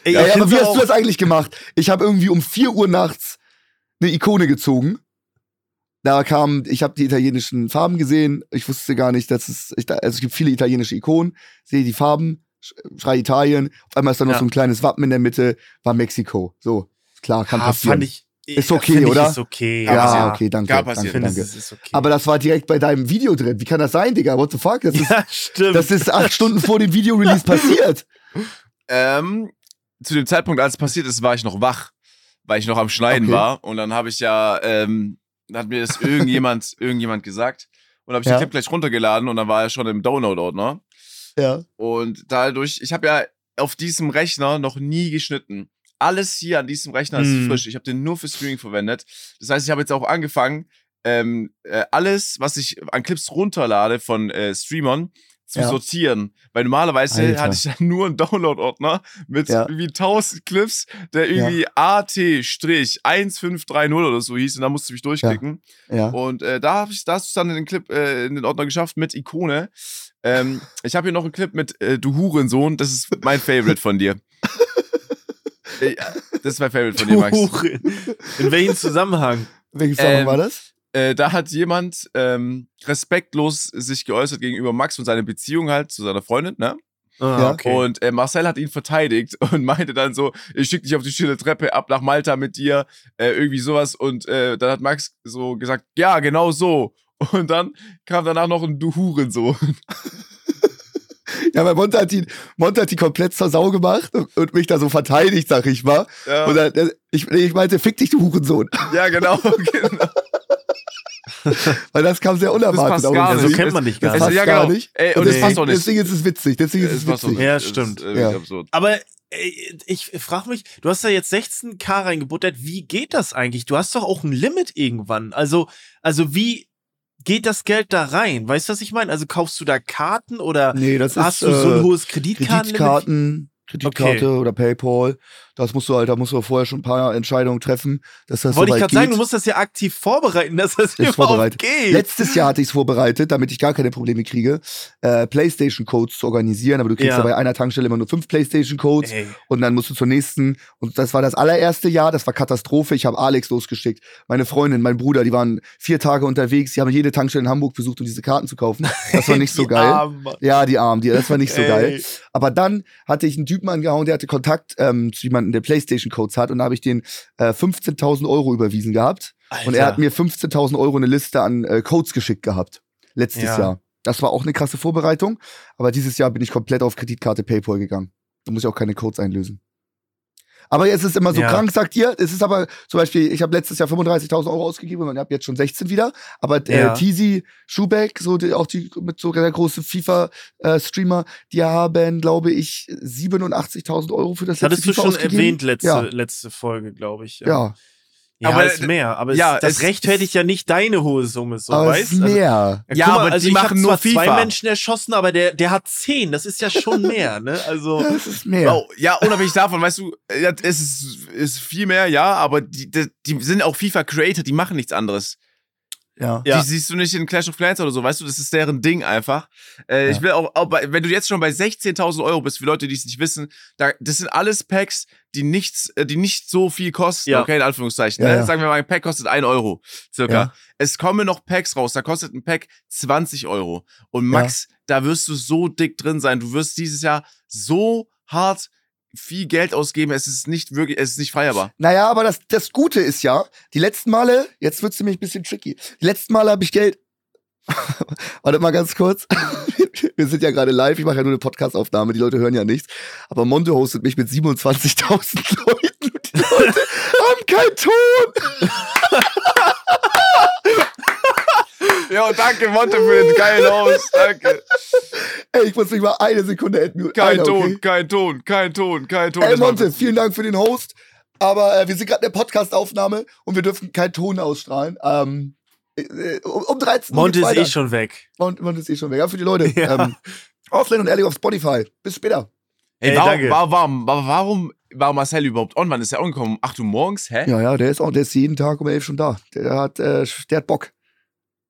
Ey, ja, ja, aber wie hast du das eigentlich gemacht? Ich habe irgendwie um vier Uhr nachts eine Ikone gezogen Da kam, ich habe die italienischen Farben gesehen. Ich wusste gar nicht, dass es, ich, also es gibt viele italienische Ikonen. Sehe die Farben, schrei Italien. Auf einmal ist da noch ja. so ein kleines Wappen in der Mitte. War Mexiko. So, klar, kann ah, passieren. Fand ich, ist okay, oder? Ist okay. Ja, ja, okay, danke. Kann passieren, danke, danke. Ist okay. Aber das war direkt bei deinem Video drin. Wie kann das sein, Digga? What the fuck? Das ist, ja, stimmt. Das ist acht Stunden vor dem Video-Release passiert. Ähm, zu dem Zeitpunkt, als es passiert ist, war ich noch wach, weil ich noch am Schneiden okay. war. Und dann habe ich ja... Ähm, hat mir das irgendjemand, irgendjemand gesagt. Und habe ich ja. den Clip gleich runtergeladen und dann war er schon im Download-Ordner. Ja. Und dadurch, ich habe ja auf diesem Rechner noch nie geschnitten. Alles hier an diesem Rechner hm. ist frisch. Ich habe den nur für Streaming verwendet. Das heißt, ich habe jetzt auch angefangen, ähm, äh, alles, was ich an Clips runterlade von äh, Streamern, zu ja. sortieren. Weil normalerweise Alter. hatte ich ja nur einen Download-Ordner mit ja. irgendwie tausend Clips, der irgendwie ja. A T eins fünf drei null oder so hieß und da musste ich mich durchklicken. Ja. Ja. Und äh, da habe ich das dann in den Clip, äh, in den Ordner geschafft mit Ikone. Ähm, ich habe hier noch einen Clip mit äh, Du Hurensohn, das ist mein Favorite von dir. äh, das ist mein Favorite von dir, Max. In welchem Zusammenhang? In welchem Zusammenhang ähm, war das? Äh, da hat jemand ähm, respektlos sich geäußert gegenüber Max und seiner Beziehung halt zu seiner Freundin, ne? Ah, okay. Und äh, Marcel hat ihn verteidigt und meinte dann so, ich schick dich auf die schöne Treppe ab nach Malta mit dir, äh, irgendwie sowas. Und äh, dann hat Max so gesagt, ja, genau so. Und dann kam danach noch ein Du Hurensohn. Ja, weil Monte hat ihn, Monte hat ihn komplett zur Sau gemacht und, und mich da so verteidigt, sag ich mal. Ja. Und dann, ich, ich meinte, fick dich, du Hurensohn. Ja, genau, genau. Weil das kam sehr unerwartet. Das passt so nicht. Kennt man dich gar, das passt ja, genau. gar nicht. Ey, und, und das nee. passt auch nicht. Deswegen ist es witzig. Deswegen ist es, es witzig. Auch, ja, stimmt. Ist, ja. Absurd. Aber ey, ich frage mich, du hast da jetzt sechzehn K reingebuttert. Wie geht das eigentlich? Du hast doch auch ein Limit irgendwann. Also, also wie geht das Geld da rein? Weißt du, was ich meine? Also kaufst du da Karten oder nee, das hast ist, du so ein hohes Kreditkartenlimit? Kreditkarten, Kreditkarte okay. oder PayPal. Das musst du halt, da musst du vorher schon ein paar Entscheidungen treffen, dass das so weit geht. Wollte ich gerade sagen, du musst das ja aktiv vorbereiten, dass das ist überhaupt geht. Letztes Jahr hatte ich es vorbereitet, damit ich gar keine Probleme kriege, äh, PlayStation-Codes zu organisieren, aber du kriegst ja. ja bei einer Tankstelle immer nur fünf PlayStation-Codes Ey. und dann musst du zur nächsten. Und das war das allererste Jahr, das war Katastrophe. Ich habe Alex losgeschickt. Meine Freundin, mein Bruder, die waren vier Tage unterwegs, die haben jede Tankstelle in Hamburg besucht, um diese Karten zu kaufen. Das war nicht so geil. Arm. Ja, die Armen, die, das war nicht so Ey. geil. Aber dann hatte ich einen Typen angehauen, der hatte Kontakt ähm, zu jemandem, der PlayStation-Codes hat, und da habe ich den äh, fünfzehntausend Euro überwiesen gehabt. Alter. Und er hat mir fünfzehntausend Euro eine Liste an äh, Codes geschickt gehabt. Letztes ja. Jahr. Das war auch eine krasse Vorbereitung. Aber dieses Jahr bin ich komplett auf Kreditkarte PayPal gegangen. Da muss ich auch keine Codes einlösen. Aber jetzt ist es immer so ja. krank, sagt ihr. Es ist aber zum Beispiel, ich habe letztes Jahr fünfunddreißigtausend Euro ausgegeben und ich habe jetzt schon sechzehn wieder. Aber äh, ja. Tizi, Schubeck, so die, auch die mit so der große FIFA-Streamer, äh, die haben, glaube ich, siebenundachtzigtausend Euro für das letzte Hattest FIFA du schon ausgegeben. erwähnt, letzte, ja. letzte Folge, glaube ich. Ja. ja. Ja, aber es ist mehr. Aber ja, es, das es rechtfertigt ja nicht deine hohe Summe, so, aber weißt du? Also, ja, ja, mal, aber also die ich machen nur FIFA. Zwei Menschen erschossen, aber der, der hat zehn. Das ist ja schon mehr, ne? Also. Das ist mehr. Wow. Ja, unabhängig davon, weißt du, es ist, ist viel mehr, ja, aber die, die, die sind auch FIFA-Creator, die machen nichts anderes. Ja. Die ja. siehst du nicht in Clash of Clans oder so, weißt du, das ist deren Ding einfach. Äh, ja. Ich will auch, auch bei, wenn du jetzt schon bei sechzehntausend Euro bist, für Leute, die es nicht wissen, da, das sind alles Packs, die nichts, die nicht so viel kosten, ja. okay, in Anführungszeichen. Ja, ne? ja. Sagen wir mal, ein Pack kostet ein Euro, circa. Ja. Es kommen noch Packs raus, da kostet ein Pack zwanzig Euro. Und Max, ja. da wirst du so dick drin sein, du wirst dieses Jahr so hart viel Geld ausgeben, es ist nicht wirklich, es ist nicht feierbar. Naja, aber das, das Gute ist ja, die letzten Male, jetzt wird's nämlich ein bisschen tricky, die letzten Male habe ich Geld, warte mal ganz kurz, wir sind ja gerade live, ich mache ja nur eine Podcast-Aufnahme, die Leute hören ja nichts, aber Monte hostet mich mit siebenundzwanzigtausend Leuten und die Leute haben keinen Ton. Jo, danke Monte für den geilen Host, danke. Ey, ich muss mich mal eine Sekunde entmuten. Kein Alter, okay? Ton, kein Ton, kein Ton, kein Ton. Ey Monte, vielen Dank für den Host, aber äh, wir sind gerade in der Podcast-Aufnahme und wir dürfen keinen Ton ausstrahlen. Ähm, äh, um dreizehn Uhr. Monte ist eh schon weg. Monte, Monte ist eh schon weg, ja, für die Leute. Ja. Ähm, Offline und ehrlich auf Spotify, bis später. Ey, warum, Ey, danke. warum, warum war Marcel überhaupt on? Wann ist der angekommen? acht Uhr morgens, hä? Ja, ja, der ist, auch, der ist jeden Tag um elf schon da. Der hat, äh, der hat Bock.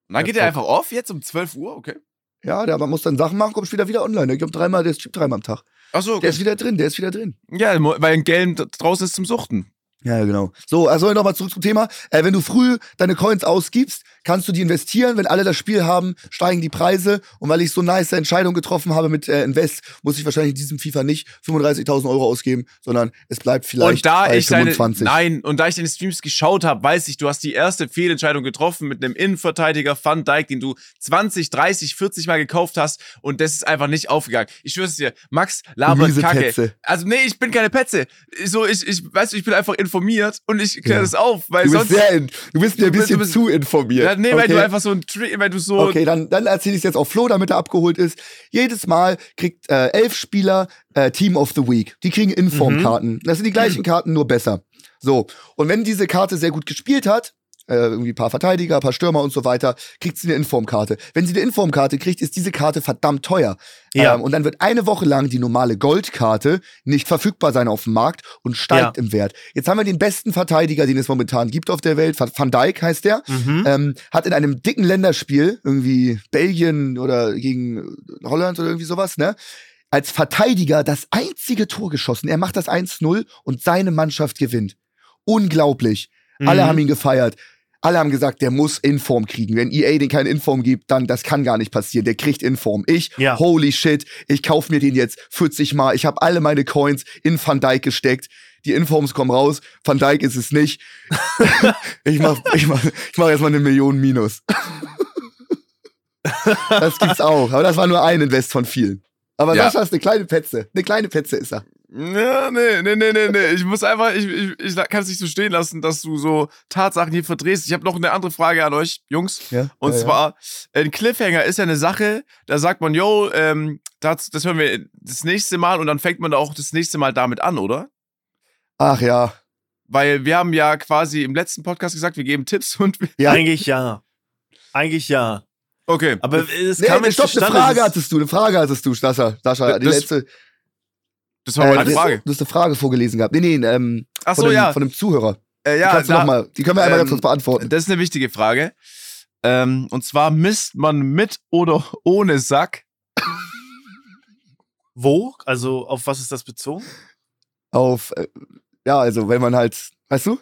Und dann geht er einfach off jetzt um zwölf Uhr, okay. Ja, der, man muss dann Sachen machen, kommt später wieder online. Der kommt dreimal, der streamt dreimal am Tag. Ach so, okay. Der ist wieder drin, der ist wieder drin. Ja, weil ein Game draußen ist zum Suchten. Ja, genau. So, also nochmal zurück zum Thema. Äh, wenn du früh deine Coins ausgibst, kannst du die investieren, wenn alle das Spiel haben, steigen die Preise. Und weil ich so nice Entscheidung getroffen habe mit äh, Invest, muss ich wahrscheinlich in diesem FIFA nicht fünfunddreißigtausend Euro ausgeben, sondern es bleibt vielleicht und da bei ich fünfundzwanzig. Deine, nein, und da ich deine Streams geschaut habe, weiß ich, du hast die erste Fehlentscheidung getroffen mit einem Innenverteidiger Van Dijk, den du zwanzig, dreißig, vierzig Mal gekauft hast und das ist einfach nicht aufgegangen. Ich schwör's dir, Max labert Riese Kacke. Petze. Also nee, ich bin keine Petze. So, ich, ich, weißt du, ich bin einfach informiert und ich kläre ja. das auf, weil du bist sonst... Sehr in, du bist mir ein bisschen bist, zu informiert. Ja, nee, okay. weil du einfach so ein... Weil du so okay, dann, dann erzähle ich es jetzt auch Flo, damit er abgeholt ist. Jedes Mal kriegt äh, elf Spieler äh, Team of the Week. Die kriegen Informkarten. Mhm. Das sind die gleichen Karten, nur besser. So, und wenn diese Karte sehr gut gespielt hat, äh, irgendwie ein paar Verteidiger, ein paar Stürmer und so weiter, kriegt sie eine Informkarte. Wenn sie eine Informkarte kriegt, ist diese Karte verdammt teuer. Ja. Ähm, und dann wird eine Woche lang die normale Goldkarte nicht verfügbar sein auf dem Markt und steigt ja. im Wert. Jetzt haben wir den besten Verteidiger, den es momentan gibt auf der Welt, Van Dijk heißt der, mhm. ähm, hat in einem dicken Länderspiel, irgendwie Belgien oder gegen Holland oder irgendwie sowas, ne? Als Verteidiger das einzige Tor geschossen. Er macht das eins null und seine Mannschaft gewinnt. Unglaublich. Mhm. Alle haben ihn gefeiert. Alle haben gesagt, der muss Inform kriegen. Wenn E A den keine Inform gibt, dann das kann gar nicht passieren. Der kriegt Inform. Ich, ja. holy shit, ich kaufe mir den jetzt vierzig Mal. Ich habe alle meine Coins in Van Dijk gesteckt. Die Informs kommen raus. Van Dijk ist es nicht. ich mach, ich mach, ich mach erstmal eine Million minus. Das gibt's auch. Aber das war nur ein Invest von vielen. Aber ja. Sascha ist eine kleine Petze. Eine kleine Petze ist er. Ja, nee, nee, nee, nee, nee. Ich muss einfach, ich, ich, ich kann es nicht so stehen lassen, dass du so Tatsachen hier verdrehst. Ich habe noch eine andere Frage an euch, Jungs. Ja? Und ja, zwar, ja. ein Cliffhanger ist ja eine Sache, da sagt man, yo, ähm, das, das hören wir das nächste Mal und dann fängt man auch das nächste Mal damit an, oder? Ach ja. Weil wir haben ja quasi im letzten Podcast gesagt, wir geben Tipps und... Ja. Eigentlich ja. Eigentlich ja. Okay. Aber es nee, kam nee, stopp, eine Frage hattest du, eine Frage hattest du, Sascha. Sascha, die das, letzte. Das war meine äh, Frage. Du hast eine Frage vorgelesen gehabt. Nee, nee, ähm, Ach so, von, dem, ja. von dem Zuhörer. Äh, ja, die, kannst du noch mal, die können wir einmal ähm, ganz kurz beantworten. Das ist eine wichtige Frage. Ähm, und zwar misst man mit oder ohne Sack? Wo? Also auf was ist das bezogen? Auf, äh, ja, also wenn man halt, weißt du?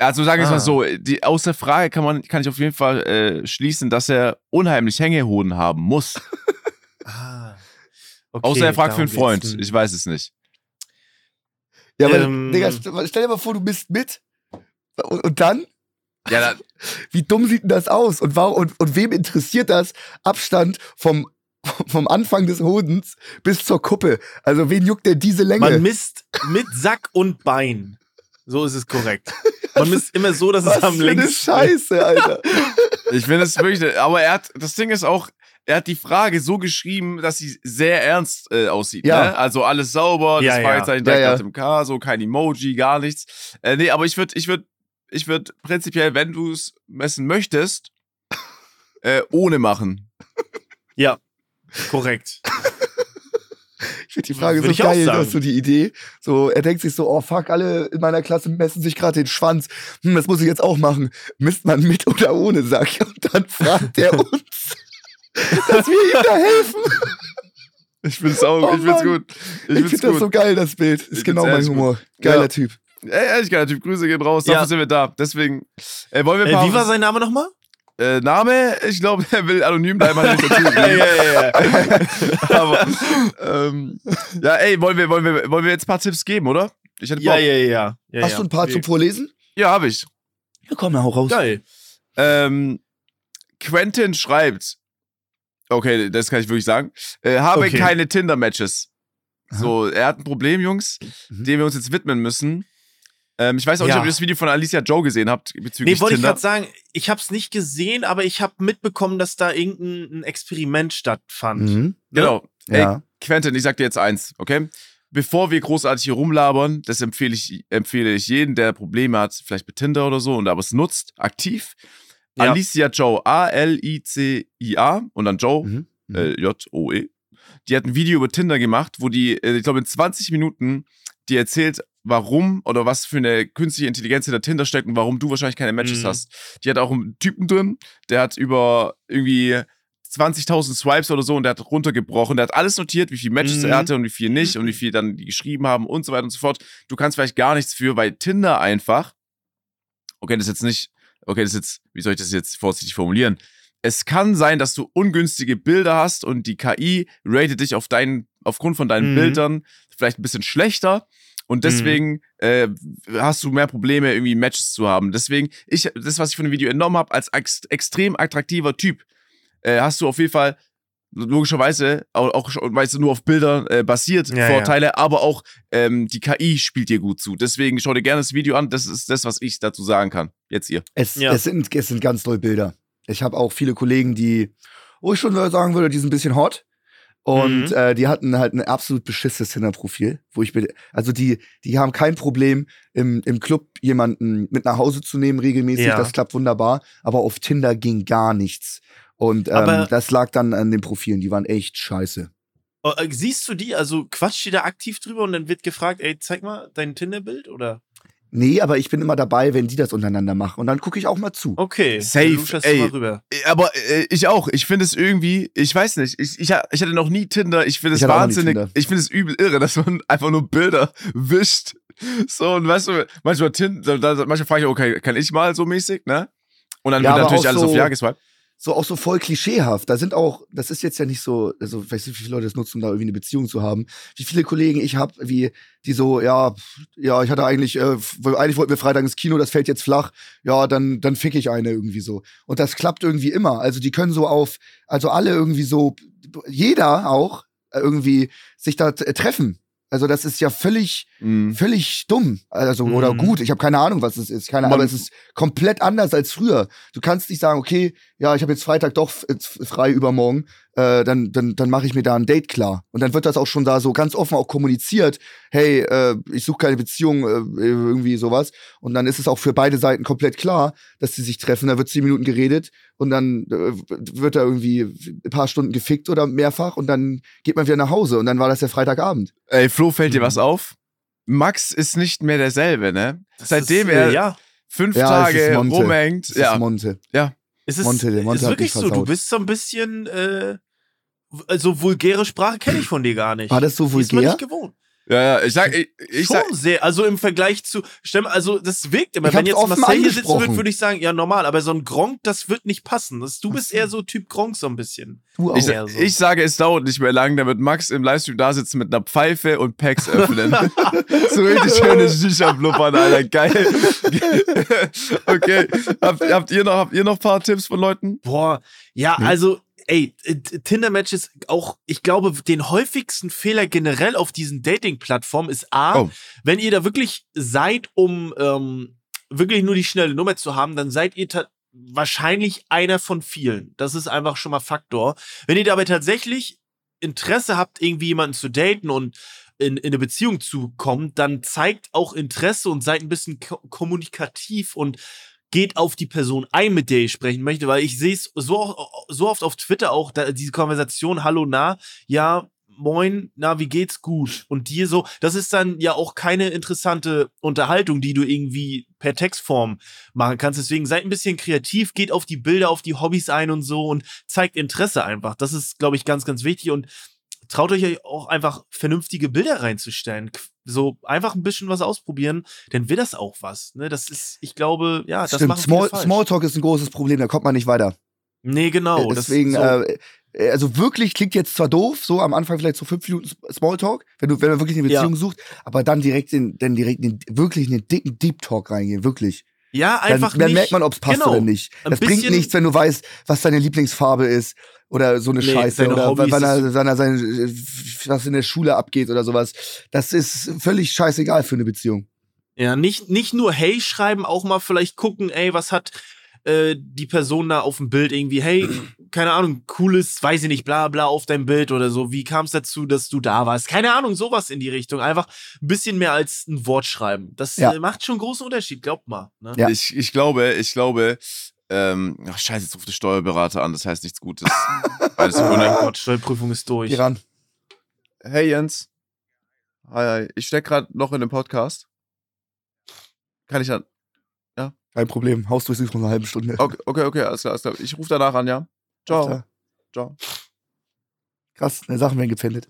Also sagen wir ah. es mal so, die, aus der Frage kann, man, kann ich auf jeden Fall äh, schließen, dass er unheimlich Hängehoden haben muss. ah. okay, Außer er fragt für einen Freund, geht's. Ich weiß es nicht. Ja, aber ähm. Digga, stell dir mal vor, du misst mit und, und dann? Ja, dann. Wie dumm sieht denn das aus? Und, und, und wem interessiert das? Abstand vom, vom Anfang des Hodens bis zur Kuppe. Also wen juckt denn diese Länge? Man misst mit Sack und Bein. So ist es korrekt. Man misst immer so, dass es am längsten ist. Was für eine Scheiße, Alter. Ich finde das wirklich... Aber er hat... Das Ding ist auch... Er hat die Frage so geschrieben, dass sie sehr ernst äh, aussieht. Ja. Ne? Also alles sauber, ja, das Fragezeichen ja. direkt ja, ja. nach dem K, so kein Emoji, gar nichts. Äh, nee, aber ich würde ich würd, ich würd prinzipiell, wenn du es messen möchtest, äh, ohne machen. Ja, korrekt. Ich finde die Frage so geil, hast du die Idee? So, er denkt sich so, oh fuck, alle in meiner Klasse messen sich gerade den Schwanz. Hm, das muss ich jetzt auch machen. Misst man mit oder ohne, sag ich. Und dann fragt er uns, dass wir ihm da helfen. Ich find's auch, oh ich find's gut. Ich, ich find's find gut. Das so geil, das Bild. Ist ich genau mein Humor. Gut. Geiler ja. Typ. Ey, ehrlich geiler Typ. Grüße gehen raus. Ja. Dafür sind wir da. Deswegen, ey, wollen wir ey, wie war sein Name nochmal? Äh, Name, ich glaube, er will anonym bleiben. Hat nicht dazu ja, ja, ja. Aber, ähm, ja, ey, wollen wir, wollen, wir, wollen wir jetzt ein paar Tipps geben, oder? Ich hätte ja, ja, ja, ja. Hast ja. du ein paar okay. zum Vorlesen? Ja, habe ich. Ja, komm, hau raus. Geil. Ähm, Quentin schreibt, okay, das kann ich wirklich sagen, äh, habe okay. keine Tinder-Matches. So, er hat ein Problem, Jungs, mhm. dem wir uns jetzt widmen müssen. Ich weiß auch ja. nicht, ob ihr das Video von Alicia Joe gesehen habt bezüglich Nee, wollte Tinder. Ich gerade sagen, ich habe es nicht gesehen, aber ich habe mitbekommen, dass da irgendein Experiment stattfand. Mhm. Ne? Genau. Ja. Ey, Quentin, ich sag dir jetzt eins, okay? Bevor wir großartig hier rumlabern, das empfehle ich, empfehle ich jeden, der Probleme hat, vielleicht mit Tinder oder so, und aber es nutzt, aktiv. Ja. Alicia Joe, A L I C I A und dann Joe, mhm. äh, J O E. Die hat ein Video über Tinder gemacht, wo die, ich glaube in zwanzig Minuten, die erzählt, warum oder was für eine künstliche Intelligenz hinter Tinder steckt und warum du wahrscheinlich keine Matches mhm. hast. Die hat auch einen Typen drin, der hat über irgendwie zwanzigtausend Swipes oder so und der hat runtergebrochen, der hat alles notiert, wie viele Matches mhm. er hatte und wie viel nicht und wie viel dann die geschrieben haben und so weiter und so fort. Du kannst vielleicht gar nichts für, weil Tinder einfach, okay, das ist jetzt nicht okay, das ist jetzt, wie soll ich das jetzt vorsichtig formulieren? Es kann sein, dass du ungünstige Bilder hast und die K I ratet dich auf deinen, aufgrund von deinen mhm. Bildern vielleicht ein bisschen schlechter und deswegen mhm. äh, hast du mehr Probleme, irgendwie Matches zu haben. Deswegen, ich, das, was ich von dem Video entnommen habe, als ex- extrem attraktiver Typ, äh, hast du auf jeden Fall logischerweise auch, auch weißt du, nur auf Bildern äh, basiert ja, Vorteile, ja. aber auch ähm, die K I spielt dir gut zu. Deswegen schau dir gerne das Video an. Das ist das, was ich dazu sagen kann. Jetzt ihr. Es, ja. es, sind, es sind ganz tolle Bilder. Ich habe auch viele Kollegen, die, wo ich schon sagen würde, die sind ein bisschen hot. Und mhm. äh, die hatten halt ein absolut beschisses Tinder-Profil, wo ich bin, also die, die haben kein Problem, im, im Club jemanden mit nach Hause zu nehmen regelmäßig. Ja. Das klappt wunderbar. Aber auf Tinder ging gar nichts. Und ähm, das lag dann an den Profilen, die waren echt scheiße. Siehst du die, also quatscht die da aktiv drüber und dann wird gefragt, ey, zeig mal dein Tinder-Bild, oder? Nee, aber ich bin immer dabei, wenn die das untereinander machen. Und dann gucke ich auch mal zu. Okay, safe, du schaust mal rüber. Aber äh, ich auch, ich finde es irgendwie, ich weiß nicht, ich, ich, ich hatte noch nie Tinder, ich finde es wahnsinnig, ich finde es übel irre, dass man einfach nur Bilder wischt. So, und weißt du, manchmal Tinder, manchmal frage ich, okay, kann ich mal so mäßig, ne? Und dann ja, wird natürlich alles so auf Ja geswiped. So auch so voll klischeehaft. Da sind auch, das ist jetzt ja nicht so, also ich weiß nicht, wie viele Leute das nutzen, um da irgendwie eine Beziehung zu haben. Wie viele Kollegen ich habe, wie die so, ja, ja, ich hatte eigentlich, äh, eigentlich wollten wir Freitag ins Kino, das fällt jetzt flach. Ja, dann, dann fick ich eine irgendwie so. Und das klappt irgendwie immer. Also die können so auf, also alle irgendwie so, jeder auch irgendwie sich da t- treffen. Also das ist ja völlig, mm. völlig dumm, also mm. oder gut. Ich habe keine Ahnung, was es ist. Keine Ahnung, aber es ist komplett anders als früher. Du kannst nicht sagen, okay, ja, ich habe jetzt Freitag doch frei übermorgen, äh, dann dann dann mache ich mir da ein Date klar. Und dann wird das auch schon da so ganz offen auch kommuniziert. Hey, äh, ich suche keine Beziehung, äh, irgendwie sowas. Und dann ist es auch für beide Seiten komplett klar, dass sie sich treffen. Da wird zehn Minuten geredet und dann äh, wird da irgendwie ein paar Stunden gefickt oder mehrfach und dann geht man wieder nach Hause und dann war das der Freitagabend. Ey, Flo, fällt dir was auf? Max ist nicht mehr derselbe, ne? Das Seitdem ist, er ja. fünf ja, Tage rumhängt. Ja, ist Monte. Ja. Es ist, Monte, der Monte ist wirklich so, du bist so ein bisschen, äh, also vulgäre Sprache kenne ich von dir gar nicht. War das so vulgär? Ist man nicht gewohnt. Ja, ja, ich sag, ich, ich Schon sag, sehr, also im Vergleich zu, also das wirkt immer, wenn jetzt Marcel hier sitzen würde, würde ich sagen, ja normal, aber so ein Gronk, das wird nicht passen. Das, du bist eher so Typ Gronk so ein bisschen. Du auch. Ich, eher so. Ich sage, es dauert nicht mehr lang, da wird Max im Livestream da sitzen mit einer Pfeife und Packs öffnen. So richtig schöne Shisha blubbern, Alter, geil. Okay, habt, habt ihr noch, habt ihr noch ein paar Tipps von Leuten? Boah, ja, hm. also... Ey, Tinder-Matches auch, ich glaube, den häufigsten Fehler generell auf diesen Dating-Plattformen ist A, oh. wenn ihr da wirklich seid, um ähm, wirklich nur die schnelle Nummer zu haben, dann seid ihr ta- wahrscheinlich einer von vielen. Das ist einfach schon mal Faktor. Wenn ihr dabei tatsächlich Interesse habt, irgendwie jemanden zu daten und In, in eine Beziehung zu kommen, dann zeigt auch Interesse und seid ein bisschen ko- kommunikativ und geht auf die Person ein, mit der ich sprechen möchte, weil ich sehe es so, so oft auf Twitter auch, da, diese Konversation, hallo, na, ja, moin, na, wie geht's, gut, und dir so, das ist dann ja auch keine interessante Unterhaltung, die du irgendwie per Textform machen kannst, deswegen seid ein bisschen kreativ, geht auf die Bilder, auf die Hobbys ein und so und zeigt Interesse einfach, das ist, glaube ich, ganz, ganz wichtig und traut euch auch einfach vernünftige Bilder reinzustellen. So einfach ein bisschen was ausprobieren, dann wird das auch was. Ne? Das ist, ich glaube, ja, das Stimmt. macht Small, falsch. Smalltalk ist ein großes Problem, da kommt man nicht weiter. Nee, genau. Deswegen, so. äh, also wirklich klingt jetzt zwar doof, so am Anfang vielleicht so fünf Minuten Smalltalk, wenn du, wenn man wirklich eine Beziehung ja. sucht, aber dann direkt in, dann direkt in, wirklich in den dicken Deep Talk reingehen, wirklich. Ja, einfach dann, dann nicht. Dann merkt man, ob es passt genau. oder nicht. Das bringt nichts, wenn du weißt, was deine Lieblingsfarbe ist oder so eine nee, Scheiße oder Hobbys wann er, wann er seine, was in der Schule abgeht oder sowas. Das ist völlig scheißegal für eine Beziehung. Ja, nicht, nicht nur Hey schreiben, auch mal vielleicht gucken, ey, was hat äh, die Person da auf dem Bild irgendwie, hey, keine Ahnung, cooles, weiß ich nicht, bla bla auf deinem Bild oder so. Wie kam es dazu, dass du da warst? Keine Ahnung, sowas in die Richtung. Einfach ein bisschen mehr als ein Wort schreiben. Das ja. äh, macht schon einen großen Unterschied, glaubt mal. Ne? Ja. Ich, ich glaube, ich glaube, ähm, ach scheiße, jetzt ruft der Steuerberater an, das heißt nichts Gutes. Alles oh Gott, Steuerprüfung ist durch. Geh ran. Hey Jens. Hi, hi. Ich steck gerade noch in dem Podcast. Kann ich dann? Ja? Kein Problem, Hausdurchsuchung von einer halben Stunde. Okay, okay, okay, alles klar, alles klar. Ich rufe danach an, ja? Ciao. Ciao. Krass, deine Sachen werden gepfändet.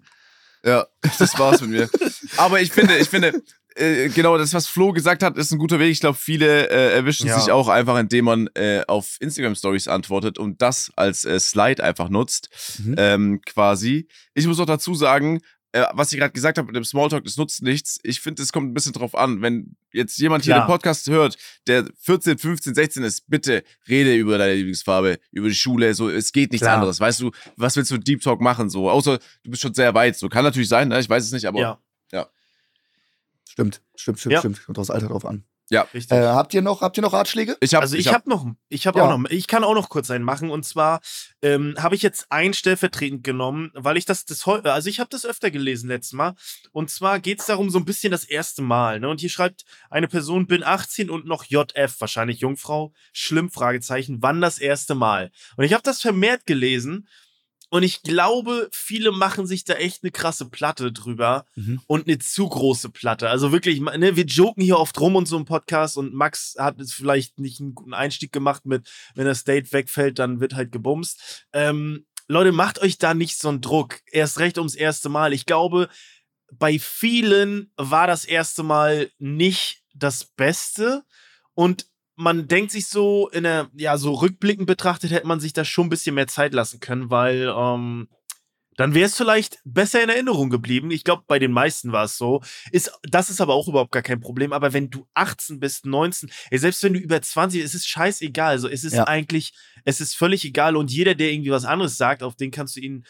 Ja, das war's mit mir. Aber ich finde, ich finde, äh, genau, das, was Flo gesagt hat, ist ein guter Weg. Ich glaube, viele äh, erwischen ja. sich auch einfach, indem man äh, auf Instagram-Stories antwortet und das als äh, Slide einfach nutzt, mhm. ähm, quasi. Ich muss noch dazu sagen, äh, was ich gerade gesagt habe mit dem Smalltalk, das nutzt nichts. Ich finde, es kommt ein bisschen drauf an. Wenn jetzt jemand Klar. hier den Podcast hört, der vierzehn, fünfzehn, sechzehn ist, bitte rede über deine Lieblingsfarbe, über die Schule, so, es geht nichts Klar. anderes. Weißt du, was willst du Deep Talk machen? So, außer du bist schon sehr weit. So, kann natürlich sein, ne? Ich weiß es nicht, aber ja. ja. Stimmt, stimmt, stimmt, ja. stimmt. Kommt aufs Alter drauf an. Ja, richtig. Äh, habt ihr noch, habt ihr noch Ratschläge? Ich hab, also ich, ich habe hab noch, ich habe ja. auch noch, ich kann auch noch kurz einen machen. Und zwar ähm, habe ich jetzt einen stellvertretend genommen, weil ich das, das also ich habe das öfter gelesen letztes Mal. Und zwar geht es darum so ein bisschen das erste Mal. Ne? Und hier schreibt eine Person, bin achtzehn und noch J F, wahrscheinlich Jungfrau, schlimm, Fragezeichen, wann das erste Mal? Und ich habe das vermehrt gelesen. Und ich glaube, viele machen sich da echt eine krasse Platte drüber mhm. und eine zu große Platte. Also wirklich, ne, wir joken hier oft rum und so im Podcast und Max hat jetzt vielleicht nicht einen guten Einstieg gemacht mit, wenn das Date wegfällt, dann wird halt gebumst. Ähm, Leute, macht euch da nicht so einen Druck. Erst recht ums erste Mal. Ich glaube, bei vielen war das erste Mal nicht das Beste und man denkt sich so, in der, ja, so rückblickend betrachtet, hätte man sich da schon ein bisschen mehr Zeit lassen können, weil ähm, dann wäre es vielleicht besser in Erinnerung geblieben. Ich glaube, bei den meisten war es so. Ist, das ist aber auch überhaupt gar kein Problem. Aber wenn du achtzehn bist, neunzehn, ey, selbst wenn du über zwanzig bist, es ist scheißegal. Also es ist ja. eigentlich, es ist völlig egal. Und jeder, der irgendwie was anderes sagt, auf den kannst du ihn,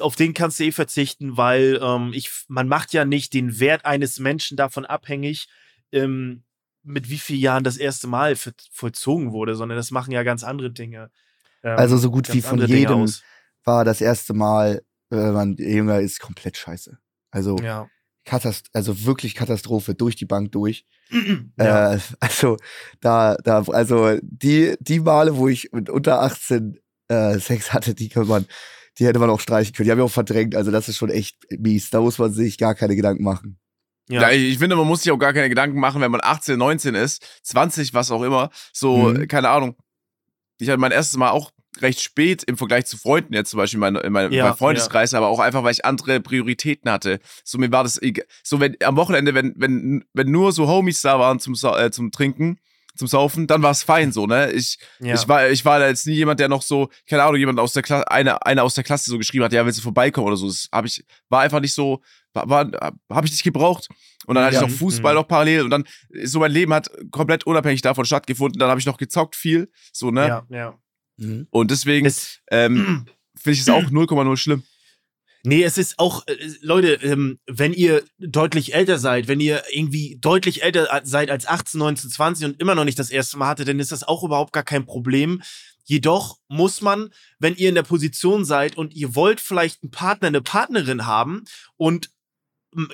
auf den kannst du eh verzichten, weil ähm, ich, man macht ja nicht den Wert eines Menschen davon abhängig, ähm, mit wie vielen Jahren das erste Mal vollzogen wurde, sondern das machen ja ganz andere Dinge. Ähm, also so gut wie von jedem war das erste Mal, wenn man jünger ist, komplett scheiße. Also, ja. Katast- also wirklich Katastrophe, durch die Bank durch. Ja. Äh, also da, da, also die, die Male, wo ich mit unter achtzehn äh, Sex hatte, die kann man, die hätte man auch streichen können. Die haben wir auch verdrängt. Also das ist schon echt mies. Da muss man sich gar keine Gedanken machen. Ja. Ich, ich finde, man muss sich auch gar keine Gedanken machen, wenn man achtzehn, neunzehn ist, zwanzig, was auch immer. So, mhm. keine Ahnung. Ich hatte mein erstes Mal auch recht spät im Vergleich zu Freunden jetzt zum Beispiel in meinem in mein, ja, mein Freundeskreis, ja. aber auch einfach, weil ich andere Prioritäten hatte. So, mir war das egal. So, wenn am Wochenende, wenn, wenn, wenn nur so Homies da waren zum, äh, zum Trinken, zum Saufen, dann war es fein so, ne? Ich, ja. ich, war, ich war da jetzt nie jemand, der noch so, keine Ahnung, jemand aus der Klasse, eine, eine aus der Klasse so geschrieben hat, ja, willst du vorbeikommen oder so. Das hab ich, war einfach nicht so, habe ich nicht gebraucht. Und dann hatte ja. ich noch Fußball mhm. noch parallel und dann so mein Leben hat komplett unabhängig davon stattgefunden. Dann habe ich noch gezockt viel, so, ne? Ja, ja. Mhm. Und deswegen ähm, finde ich es auch null Komma null schlimm. Nee, es ist auch, Leute, ähm, wenn ihr deutlich älter seid, wenn ihr irgendwie deutlich älter seid als achtzehn, neunzehn, zwanzig und immer noch nicht das erste Mal hatte, dann ist das auch überhaupt gar kein Problem. Jedoch muss man, wenn ihr in der Position seid und ihr wollt vielleicht einen Partner, eine Partnerin haben und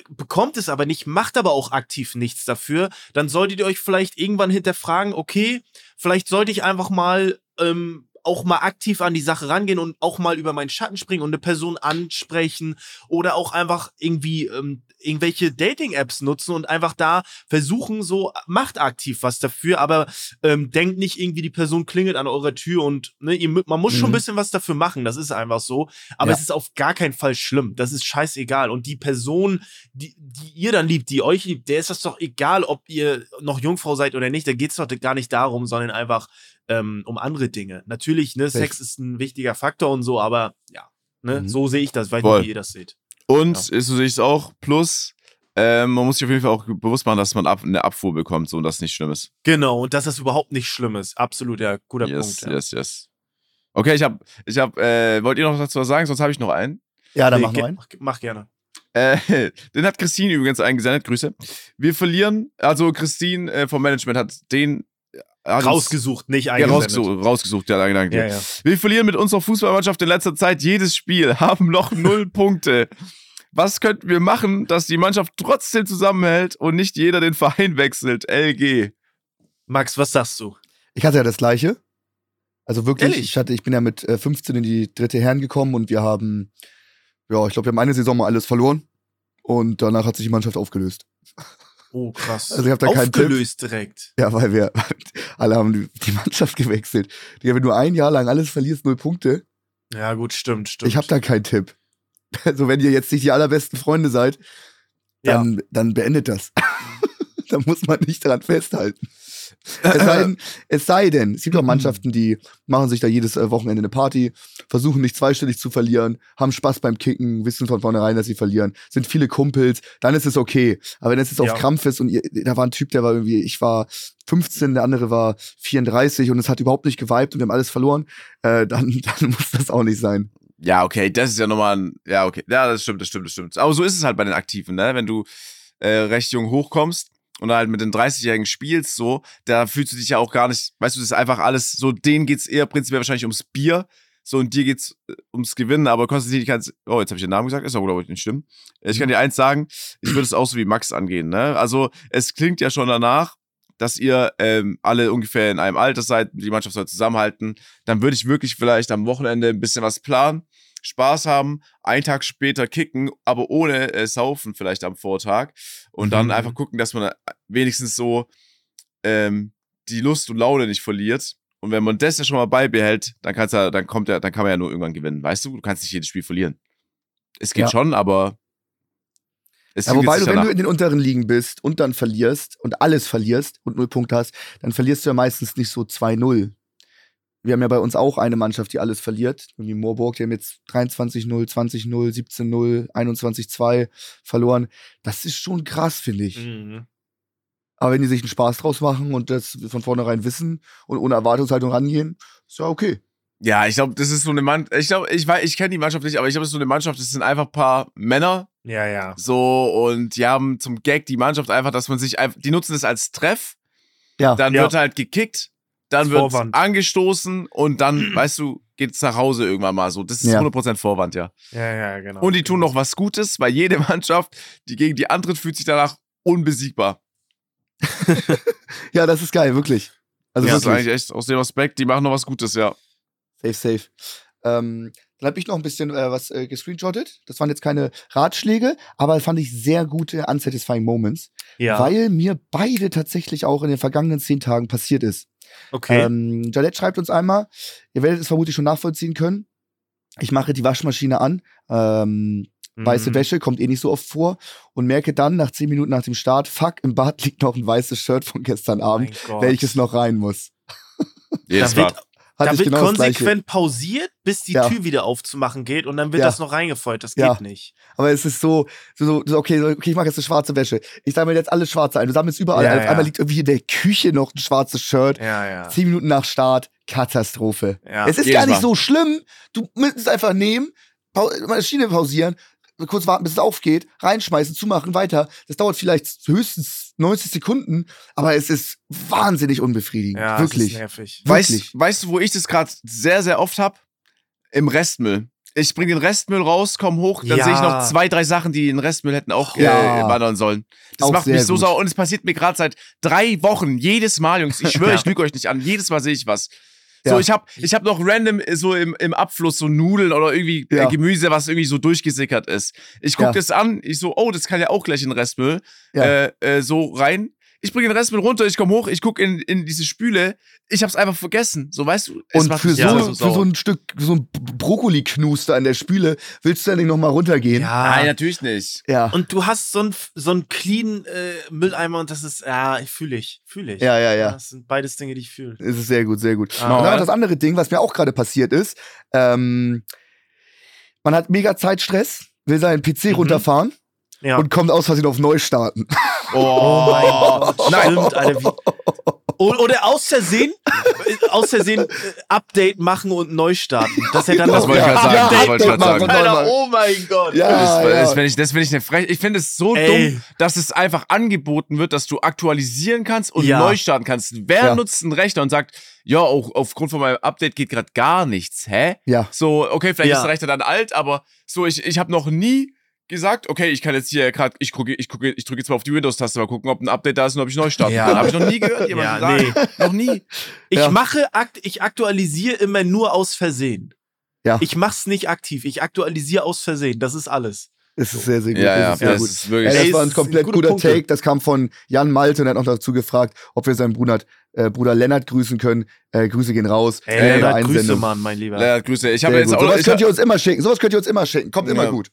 bekommt es aber nicht, macht aber auch aktiv nichts dafür, dann solltet ihr euch vielleicht irgendwann hinterfragen, okay, vielleicht sollte ich einfach mal ähm, auch mal aktiv an die Sache rangehen und auch mal über meinen Schatten springen und eine Person ansprechen oder auch einfach irgendwie ähm, irgendwelche Dating-Apps nutzen und einfach da versuchen, so macht aktiv was dafür, aber ähm, denkt nicht irgendwie, die Person klingelt an eurer Tür und ne, ihr, man muss mhm. schon ein bisschen was dafür machen, das ist einfach so, aber ja. es ist auf gar keinen Fall schlimm, das ist scheißegal und die Person, die, die ihr dann liebt, die euch liebt, der ist das doch egal, ob ihr noch Jungfrau seid oder nicht, da geht's doch gar nicht darum, sondern einfach ähm, um andere Dinge. Natürlich, ne, Sex ist ein wichtiger Faktor und so, aber ja, ne, mhm. so sehe ich das, ich weiß Voll. nicht, wie ihr das seht. Und ja. so sehe ich es auch. Plus, äh, man muss sich auf jeden Fall auch bewusst machen, dass man ab, eine Abfuhr bekommt, so, und das nicht schlimm ist. Genau, und dass das überhaupt nicht schlimm ist. Absolut, ja, guter yes, Punkt. Yes, ja. yes, yes. Okay, ich habe, ich hab, äh, wollt ihr noch dazu was sagen? Sonst habe ich noch einen. Ja, dann nee, mach noch einen. Mach, mach gerne. Äh, den hat Christine übrigens eingesendet, Grüße. Wir verlieren, also Christine äh, vom Management hat den Hat rausgesucht, uns, nicht eingesendet. Ja, rausgesucht, rausgesucht ja, danke, danke. Ja, ja. Wir verlieren mit unserer Fußballmannschaft in letzter Zeit jedes Spiel, haben noch null Punkte. Was könnten wir machen, dass die Mannschaft trotzdem zusammenhält und nicht jeder den Verein wechselt? L G. Max, was sagst du? Ich hatte ja das Gleiche. Also wirklich, Ehrlich? ich hatte, ich bin ja mit fünfzehn in die dritte Herren gekommen und wir haben, ja, ich glaube, wir haben eine Saison mal alles verloren und danach hat sich die Mannschaft aufgelöst. Oh, krass. Also ich hab da keinen Tipp. Aufgelöst direkt. Ja, weil wir alle haben die Mannschaft gewechselt. Wenn du nur ein Jahr lang alles verlierst, null Punkte. Ja, gut, stimmt, stimmt. Ich hab da keinen Tipp. Also wenn ihr jetzt nicht die allerbesten Freunde seid, dann, ja. dann beendet das. Da muss man nicht dran festhalten. Es sei denn, es sei denn, es gibt auch Mannschaften, die machen sich da jedes Wochenende eine Party, versuchen nicht zweistellig zu verlieren, haben Spaß beim Kicken, wissen von vornherein, dass sie verlieren, sind viele Kumpels, dann ist es okay. Aber wenn es jetzt auf ja. Krampf ist und ihr, da war ein Typ, der war irgendwie, ich war fünfzehn, der andere war vierunddreißig und es hat überhaupt nicht geweibt und wir haben alles verloren, äh, dann, dann muss das auch nicht sein. Ja, okay, das ist ja nochmal ein, ja, okay, ja, das stimmt, das stimmt, das stimmt. Aber so ist es halt bei den Aktiven, ne? Wenn du äh, recht jung hochkommst, und halt mit den dreißigjährigen spielst, so, da fühlst du dich ja auch gar nicht, weißt du, das ist einfach alles so, denen geht's eher prinzipiell wahrscheinlich ums Bier, so, und dir geht's ums Gewinnen, aber Konstantin, ich kann's, oh, jetzt habe ich den Namen gesagt, ist aber glaube ich nicht stimmen. Ich kann dir eins sagen, ich würde es auch so wie Max angehen, ne, also, es klingt ja schon danach, dass ihr ähm, alle ungefähr in einem Alter seid, die Mannschaft soll zusammenhalten, dann würde ich wirklich vielleicht am Wochenende ein bisschen was planen, Spaß haben, einen Tag später kicken, aber ohne äh, Saufen vielleicht am Vortag und mhm. dann einfach gucken, dass man wenigstens so ähm, die Lust und Laune nicht verliert. Und wenn man das ja schon mal beibehält, dann kannst du, dann kommt er, dann kann man ja nur irgendwann gewinnen. Weißt du, du kannst nicht jedes Spiel verlieren. Es geht ja. schon, aber es ja, wobei du, wenn du in den unteren Ligen bist und dann verlierst und alles verlierst und null Punkte hast, dann verlierst du ja meistens nicht so zwei null. Wir haben ja bei uns auch eine Mannschaft, die alles verliert. Irgendwie Moorburg, die haben jetzt dreiundzwanzig null, zwanzig null, siebzehn null, einundzwanzig zwei verloren. Das ist schon krass, finde ich. Mhm. Aber wenn die sich einen Spaß draus machen und das von vornherein wissen und ohne Erwartungshaltung rangehen, ist ja okay. Ja, ich glaube, das ist so eine Mannschaft. Ich glaube, ich weiß, ich kenne die Mannschaft nicht, aber ich glaube, das ist so eine Mannschaft, das sind einfach ein paar Männer. Ja, ja. So, und die haben zum Gag die Mannschaft einfach, dass man sich einfach, die nutzen das als Treff. Ja. Dann ja. wird halt gekickt. Dann wird angestoßen und dann, weißt du, geht's nach Hause irgendwann mal so. Das ist ja. hundert Prozent Vorwand, ja. Ja, ja, genau. Und die tun noch was Gutes, weil jede Mannschaft, die gegen die antritt, fühlt sich danach unbesiegbar. Ja, das ist geil, wirklich. Also ja, wirklich. Das ist eigentlich echt aus dem Aspekt, die machen noch was Gutes, ja. Safe, safe. Ähm, dann habe ich noch ein bisschen äh, was äh, gescreenshottet. Das waren jetzt keine Ratschläge, aber fand ich sehr gute unsatisfying Moments, ja. weil mir beide tatsächlich auch in den vergangenen zehn Tagen passiert ist. Okay. Ähm, Jalette schreibt uns einmal, ihr werdet es vermutlich schon nachvollziehen können, ich mache die Waschmaschine an, ähm, mhm. weiße Wäsche kommt eh nicht so oft vor und merke dann nach zehn Minuten nach dem Start, fuck, im Bad liegt noch ein weißes Shirt von gestern Abend, oh welches noch rein muss. Yes, da wird, da wird genau konsequent pausiert, bis die ja. Tür wieder aufzumachen geht und dann wird ja. das noch reingefeuert, das ja. geht nicht. Aber es ist so, so, so okay, okay, ich mache jetzt eine schwarze Wäsche. Ich sammle jetzt alles schwarze ein. Du sammelst überall. Ja, ja. Einmal liegt irgendwie in der Küche noch ein schwarzes Shirt. Ja, ja. Zehn Minuten nach Start, Katastrophe. Ja, es ist gar nicht mal. so schlimm. Du musst es einfach nehmen, Maschine pausieren, kurz warten, bis es aufgeht, reinschmeißen, zumachen, weiter. Das dauert vielleicht höchstens neunzig Sekunden, aber es ist wahnsinnig unbefriedigend. Ja, wirklich. Das ist nervig. Weißt, weißt du, wo ich das gerade sehr, sehr oft habe? Im Restmüll. Ich bringe den Restmüll raus, komm hoch, dann ja. sehe ich noch zwei, drei Sachen, die den Restmüll hätten auch ja. äh, wandern sollen. Das auch macht mich so gut. sauer und es passiert mir gerade seit drei Wochen, jedes Mal, Jungs. Ich schwöre, ja. ich lüge euch nicht an. Jedes Mal sehe ich was. So, ja. ich hab, ich hab noch random so im, im Abfluss so Nudeln oder irgendwie ja. äh, Gemüse, was irgendwie so durchgesickert ist. Ich guck ja. das an, ich so, oh, das kann ja auch gleich in den Restmüll ja. äh, äh, so rein. Ich bringe den Restmüll runter, ich komme hoch, ich guck in, in diese Spüle. Ich hab's einfach vergessen, so weißt du. Es und für, ja, so, so für so ein Stück, so ein Brokkoli-Knuster an der Spüle, willst du dann nicht nochmal runtergehen? Ja. Nein, natürlich nicht. Ja. Und du hast so einen so einen clean äh, Mülleimer und das ist, ja, fühle ich, fühle ich. Ja, ja, ja. Das sind beides Dinge, die ich fühle. Es ist sehr gut, sehr gut. Ah, und dann das andere Ding, was mir auch gerade passiert ist, ähm, man hat mega Zeitstress, will seinen P C mhm. runterfahren. Ja. Und kommt aus Versehen auf Neustarten. Oh mein Gott, stimmt, Alter. Wie, oder aus Versehen, aus Versehen äh, Update machen und neu starten. Das hätte dann das wollte ich gerade sagen. Ja, wollte ich sagen. Alter, oh mein Gott. Ja, das, ja. das finde ich, das find ich eine Frech. Ich finde es so Ey. dumm, dass es einfach angeboten wird, dass du aktualisieren kannst und ja. neu starten kannst. Wer ja. nutzt einen Rechner und sagt, ja, auch aufgrund von meinem Update geht gerade gar nichts, hä? Ja. So, okay, vielleicht ja. ist der Rechner dann alt, aber so, ich, ich habe noch nie gesagt, okay, ich kann jetzt hier gerade, ich gucke, ich gucke, ich drücke jetzt mal auf die Windows-Taste, mal gucken, ob ein Update da ist und ob ich neu starten ja. kann. Habe ich noch nie gehört, jemand ja, nee. Noch nie. Ich ja. mache, akt ich aktualisiere immer nur aus Versehen. Ja. Ich mach's nicht aktiv, ich aktualisiere aus Versehen, das ist alles. Das ist sehr, sehr gut. Ja, ja, das, ja, das, ist wirklich Ey, das war ein komplett guter Punkte. Take, das kam von Jan Malte und er hat noch dazu gefragt, ob wir seinen Bruder, äh, Bruder Lennart grüßen können. Äh, Grüße gehen raus. Ey, Ey, Lennart, Grüße, Mann, mein Lieber. Lennart, Grüße. Ich habe jetzt auch sowas könnt ihr uns immer schicken, sowas könnt ihr uns immer schicken, kommt ja. immer gut.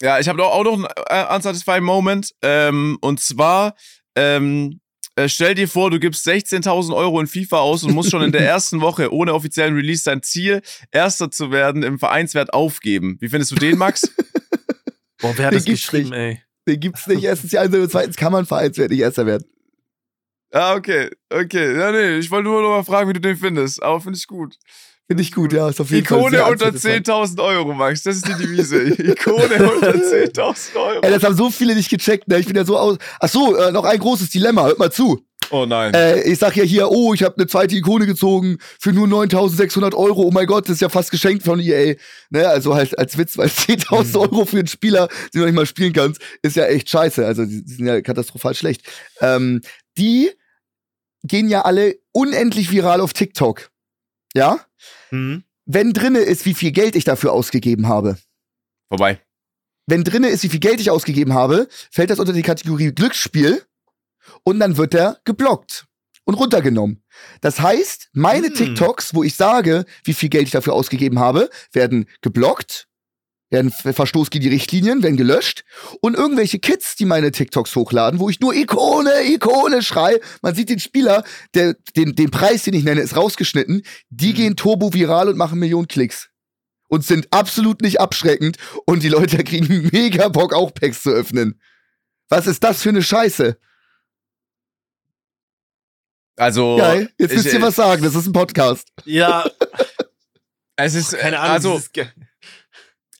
Ja, ich habe auch noch einen unsatisfying Moment. Ähm, und zwar ähm, stell dir vor, du gibst sechzehntausend Euro in FIFA aus und musst schon in der ersten Woche ohne offiziellen Release dein Ziel, Erster zu werden, im Vereinswert aufgeben. Wie findest du den, Max? Boah, wer hat den das geschrieben, nicht, ey? Den gibt's nicht. Erstens die Einser und zweitens kann man Vereinswert nicht Erster werden. Ah, okay. Okay. Ja, nee, ich wollte nur noch mal fragen, wie du den findest. Aber finde ich gut. Finde ich gut, ja. Ist auf jeden Ikone Fall unter zehntausend Euro, Max. Das ist die Devise. Ikone unter zehntausend Euro. Ey, das haben so viele nicht gecheckt. Ne? Ich bin ja so aus... Achso, äh, noch ein großes Dilemma. Hört mal zu. Oh nein. Äh, ich sag ja hier, oh, ich habe eine zweite Ikone gezogen für nur neuntausendsechshundert Euro. Oh mein Gott, das ist ja fast geschenkt von E A. Ne? Also halt als Witz, weil zehntausend Euro für einen Spieler, den du nicht mal spielen kannst, ist ja echt scheiße. Also die sind ja katastrophal schlecht. Ähm, die gehen ja alle unendlich viral auf TikTok. Ja? Mhm. Wenn drinne ist, wie viel Geld ich dafür ausgegeben habe. Vorbei. Wenn drinne ist, wie viel Geld ich ausgegeben habe, fällt das unter die Kategorie Glücksspiel und dann wird der geblockt und runtergenommen. Das heißt, meine mhm. TikToks, wo ich sage, wie viel Geld ich dafür ausgegeben habe, werden geblockt, werden Verstoß gegen die Richtlinien, werden gelöscht und irgendwelche Kids, die meine TikToks hochladen, wo ich nur Ikone, Ikone schrei, man sieht den Spieler, der, den, den Preis, den ich nenne, ist rausgeschnitten, die gehen turbo viral und machen Millionen Klicks und sind absolut nicht abschreckend und die Leute kriegen mega Bock, auch Packs zu öffnen. Was ist das für eine Scheiße? Also... Geil, jetzt müsst ihr was sagen, das ist ein Podcast. Ja. Es ist... Äh, keine Ahnung, also... Es ist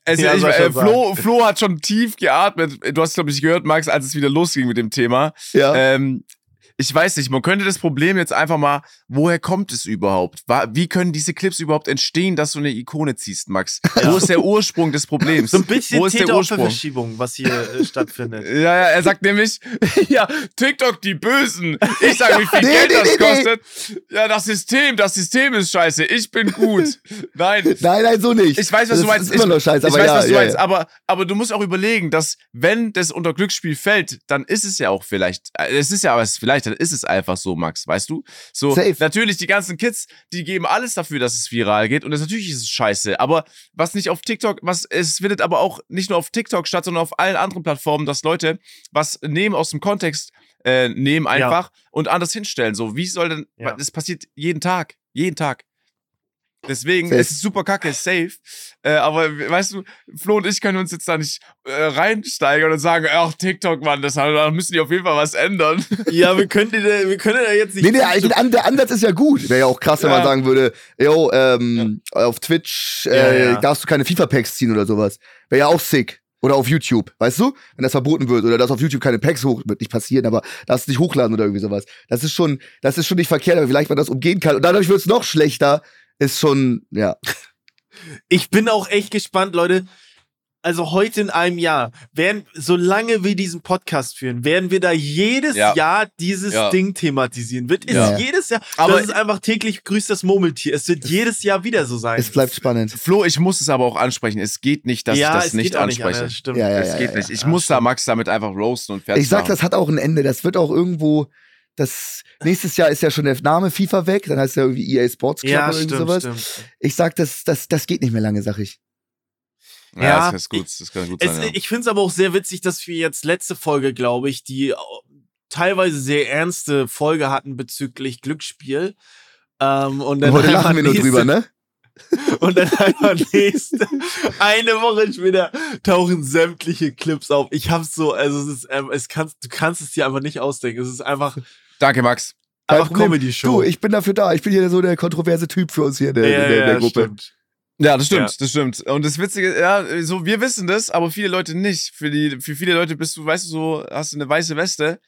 Es, ja, ich, äh, Flo, Flo hat schon tief geatmet. Du hast es, glaube ich, gehört, Max, als es wieder losging mit dem Thema. Ja. Ähm, ich weiß nicht, man könnte das Problem jetzt einfach mal, woher kommt es überhaupt? Wie können diese Clips überhaupt entstehen, dass du eine Ikone ziehst, Max? Ja. Wo ist der Ursprung des Problems? So ein bisschen Täter-Opfer-Verschiebung, was hier äh, stattfindet. Ja, ja, er sagt nämlich, ja, TikTok, die Bösen. Ich sage, wie viel nee, Geld nee, das nee, kostet. Nee. Ja, das System, das System ist scheiße. Ich bin gut. Nein. Nein, nein, so nicht. Ich weiß, was das du meinst. Ist immer noch scheiße, ich aber weiß, ja, was du ja, meinst. Ja. Aber, aber du musst auch überlegen, dass wenn das unter Glücksspiel fällt, dann ist es ja auch vielleicht, es ist ja aber vielleicht dann ist es einfach so, Max, weißt du? So, safe. Natürlich, die ganzen Kids, die geben alles dafür, dass es viral geht und das, natürlich ist es scheiße, aber was nicht auf TikTok, was es findet aber auch nicht nur auf TikTok statt, sondern auf allen anderen Plattformen, dass Leute was nehmen aus dem Kontext, äh, nehmen einfach ja. und anders hinstellen, so, wie soll denn, ja. das passiert jeden Tag, jeden Tag. Deswegen safe. Ist es super kacke, safe. Äh, aber weißt du, Flo und ich können uns jetzt da nicht äh, reinsteigern und sagen, ach TikTok, Mann, das haben, da müssen die auf jeden Fall was ändern. Ja, wir können da, wir können da jetzt nicht... Nee, nee, den, der Ansatz ist ja gut. Wäre ja auch krass, ja. wenn man sagen würde, yo, ähm, ja. auf Twitch äh, ja, ja. darfst du keine FIFA-Packs ziehen oder sowas. Wäre ja auch sick. Oder auf YouTube, weißt du? Wenn das verboten wird oder dass auf YouTube keine Packs hoch... Wird nicht passieren, aber darfst du nicht hochladen oder irgendwie sowas. Das ist schon, das ist schon nicht verkehrt, aber vielleicht man das umgehen kann. Und dadurch wird es noch schlechter, ist schon, ja. Ich bin auch echt gespannt, Leute. Also heute in einem Jahr, werden, solange wir diesen Podcast führen, werden wir da jedes ja. Jahr dieses ja. Ding thematisieren. Wird es ja. jedes Jahr, aber das ist einfach täglich grüßt das Murmeltier. Es wird es jedes Jahr wieder so sein. Es bleibt spannend. Flo, ich muss es aber auch ansprechen. Es geht nicht, dass ja, ich das nicht anspreche. Nicht, ja, ja, ja, es geht ja, nicht. Ich ja, muss stimmt. da Max damit einfach roasten und fertig. Ich sag, machen. Das hat auch ein Ende. Das wird auch irgendwo... Das nächstes Jahr ist ja schon der Name FIFA weg, dann heißt ja irgendwie E A Sports Club ja, oder stimmt, sowas. Stimmt. Ich sag, das, das, das geht nicht mehr lange, sag ich. Ja, ja das, gut, das kann gut es, sein. Ja. Ich find's aber auch sehr witzig, dass wir jetzt letzte Folge, glaube ich, die teilweise sehr ernste Folge hatten bezüglich Glücksspiel. Ähm, und dann und heute lachen wir nur drüber, ne? Und dann einfach nächste, eine Woche später tauchen sämtliche Clips auf. Ich hab's so, also es ist, ähm, es kannst, du kannst es dir einfach nicht ausdenken. Es ist einfach... Danke, Max. Einfach Comedy-Show. Du, ich bin dafür da. Ich bin hier so der kontroverse Typ für uns hier in der, ja, in der, in der ja, Gruppe. Stimmt. Ja, das stimmt, ja. das stimmt. Und das Witzige, ja, so, wir wissen das, aber viele Leute nicht. Für die, für viele Leute bist du, weißt du, so, hast du eine weiße Weste,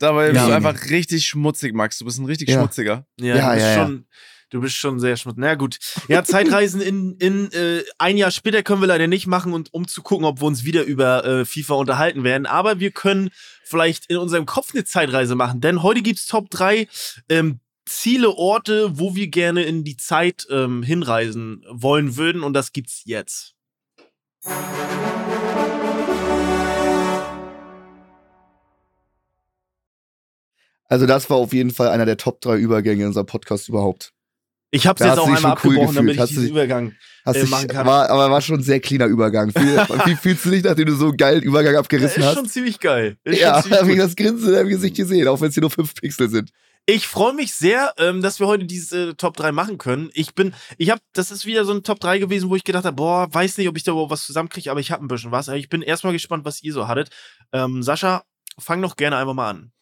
dabei ja, bist du ja. einfach richtig schmutzig, Max. Du bist ein richtig ja. schmutziger. Ja, ja, du bist ja, schon, ja. Du bist schon sehr schmutzig. Na gut. Ja, Zeitreisen in, in äh, ein Jahr später können wir leider nicht machen, und um zu gucken, ob wir uns wieder über äh, FIFA unterhalten werden. Aber wir können vielleicht in unserem Kopf eine Zeitreise machen, denn heute gibt es Top drei ähm, Ziele, Orte, wo wir gerne in die Zeit ähm, hinreisen wollen würden, und das gibt's jetzt. Also das war auf jeden Fall einer der Top drei Übergänge in unserem Podcast überhaupt. Ich habe es jetzt auch einmal abgebrochen, cool damit ich hast diesen dich, Übergang hast äh, dich, machen kann. War, aber war schon ein sehr cleaner Übergang. Wie fühlst du dich, nachdem du so einen geilen Übergang abgerissen hast? Ist schon ziemlich geil. Ist ja, habe ich das Grinsen im Gesicht gesehen, auch wenn es hier nur fünf Pixel sind. Ich freue mich sehr, ähm, dass wir heute diese äh, Top drei machen können. Ich bin, ich habe, das ist wieder so ein Top drei gewesen, wo ich gedacht habe, boah, weiß nicht, ob ich da überhaupt was zusammenkriege, aber ich habe ein bisschen was. Ich bin erstmal gespannt, was ihr so hattet. Ähm, Sascha, fang doch gerne einfach mal an.